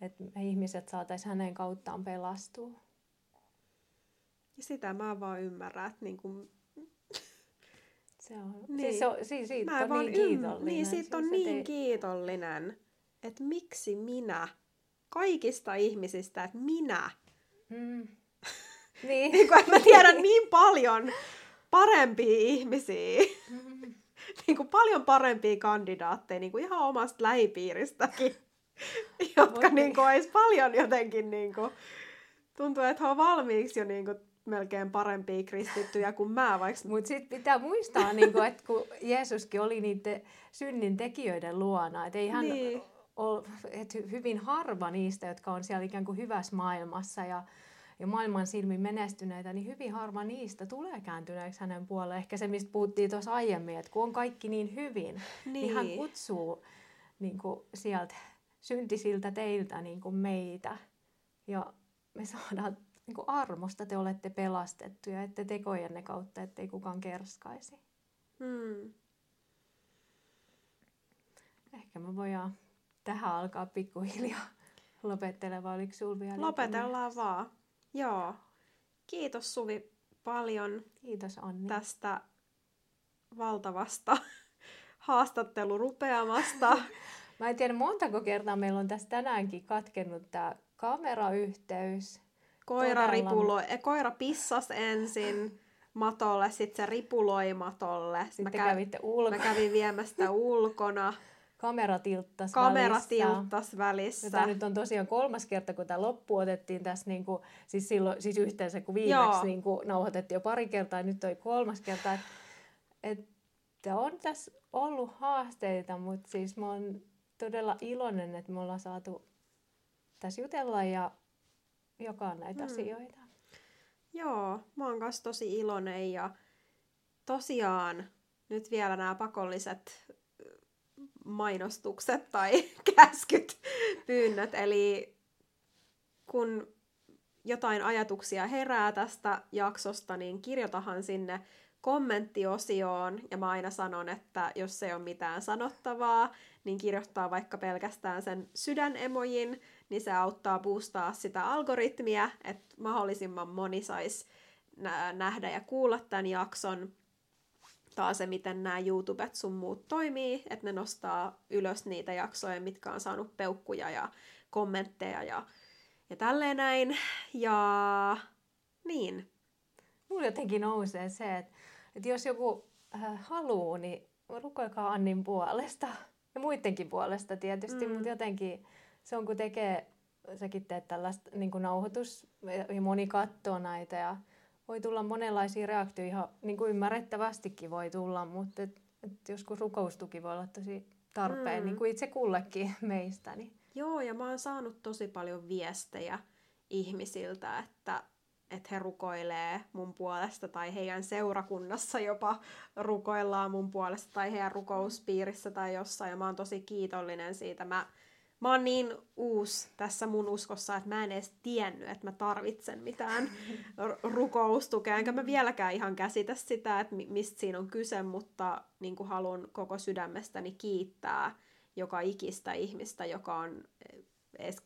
että ihmiset saataisiin hänen kauttaan pelastua. Ja sitä mä vaan ymmärrän, että niin kuin se on. Niin. Siitä mä on niin kiitollinen. Niin, siitä on niin kiitollinen, että miksi minä kaikista ihmisistä, että minä. Niin. Niin kuin, että mä tiedän niin paljon parempia ihmisiä. Niin kuin paljon parempia kandidaatteja, niin kuin ihan omasta lähipiiristäkin, jotka niin kuin olisi paljon jotenkin niin kuin, tuntuu, että he on valmiiksi jo niin kuin melkein parempia kristittyjä kuin mä vaikka. Mutta sitten pitää muistaa, niin kuin, että kun Jeesuskin oli niiden synnin tekijöiden luona, että ei hän että hyvin harva niistä, jotka on siellä ikään kuin hyvässä maailmassa ja maailman silmin menestyneitä, niin hyvin harva niistä tulee kääntyneeksi hänen puoleen. Ehkä se, mistä puhuttiin tuossa aiemmin, että kun on kaikki niin hyvin, niin hän kutsuu niin kuin sieltä syntisiltä teiltä niin kuin meitä. Ja me saadaan niin kuin armosta, te olette pelastettuja, ette tekojenne kautta, ettei kukaan kerskaisi. Ehkä me voidaan tähän alkaa pikkuhiljaa lopettelemaan. Oliko sinulla vielä? Lopetellaan vaan. Joo. Kiitos Suvi paljon. Kiitos Anni. Tästä valtavasta haastattelurupeamasta. Mä en tiedä montako kertaa meillä on tässä tänäänkin katkennut tämä kamerayhteys. Koira pissasi ensin matolle, sitten se ripuloi matolle. Sitten te kävitte ulkona. Mä kävin viemästä ulkona. Kamera tilttasi välissä. No, tämä nyt on tosiaan kolmas kerta, kun tämä loppu otettiin tässä, niin kuin, siis yhteensä kun viimeksi niin kuin, nauhoitettiin jo pari kertaa, nyt oli kolmas kerta. Että on tässä ollut haasteita, mutta siis mä oon todella iloinen, että me ollaan saatu tässä jutella ja jakaa näitä asioita. Joo, mä oon kanssa tosi iloinen ja tosiaan nyt vielä nämä pakolliset mainostukset tai käskyt, pyynnöt. Eli kun jotain ajatuksia herää tästä jaksosta, niin kirjoitahan sinne kommenttiosioon. Ja mä aina sanon, että jos ei ole mitään sanottavaa, niin kirjoittaa vaikka pelkästään sen sydänemojin, niin se auttaa boostaa sitä algoritmia, että mahdollisimman moni saisi nähdä ja kuulla tämän jakson. Taas se, miten nämä YouTubet sun muut toimii, että ne nostaa ylös niitä jaksoja, mitkä on saanut peukkuja ja kommentteja ja tälleen näin. Ja niin. Mulla jotenkin nousee se, että jos joku haluaa, niin rukoilkaa Annin puolesta ja muidenkin puolesta tietysti, mutta jotenkin se on kun tekee, säkin teet tällaista niin kuin nauhoitus ja moni katsoo näitä ja voi tulla monenlaisia reaktioita, ihan niin kuin ymmärrettävästikin voi tulla, mutta et joskus rukoustuki voi olla tosi tarpeen, niin kuin itse kullekin meistä. Niin. Joo, ja mä oon saanut tosi paljon viestejä ihmisiltä, että he rukoilee mun puolesta, tai heidän seurakunnassa jopa rukoillaan mun puolesta, tai heidän rukouspiirissä tai jossain, ja mä oon tosi kiitollinen siitä. Mä oon niin uusi tässä mun uskossa, että mä en edes tiennyt, että mä tarvitsen mitään rukoustukea. Enkä mä vieläkään ihan käsitä sitä, että mistä siinä on kyse, mutta niin kuin haluan koko sydämestäni kiittää joka ikistä ihmistä, joka on edes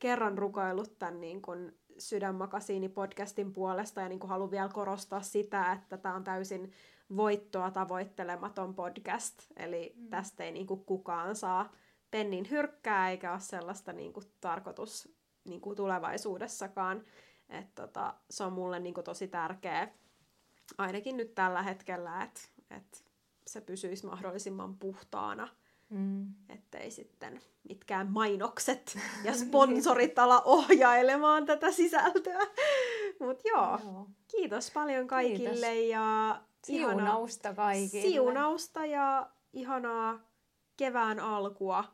kerran rukoillut tämän niin kuin Sydänmakasiini-podcastin puolesta. Ja niin kuin haluan vielä korostaa sitä, että tämä on täysin voittoa tavoittelematon podcast. Eli tästä ei niin kuin kukaan saa pennin hyrkkää, eikä ole sellaista niin kuin, tarkoitus niin kuin, tulevaisuudessakaan. Se on mulle niin kuin, tosi tärkeä, ainakin nyt tällä hetkellä, että se pysyisi mahdollisimman puhtaana, ettei sitten mitkään mainokset ja sponsorit ala ohjailemaan tätä sisältöä. Mutta joo, kiitos paljon kaikille. Kiitos. Ja siunausta kaikille. Siunausta ja ihanaa kevään alkua.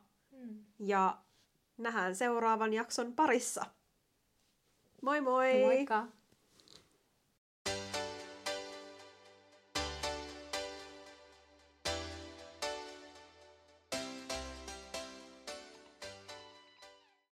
Ja nähdään seuraavan jakson parissa. Moi moi! Moikka!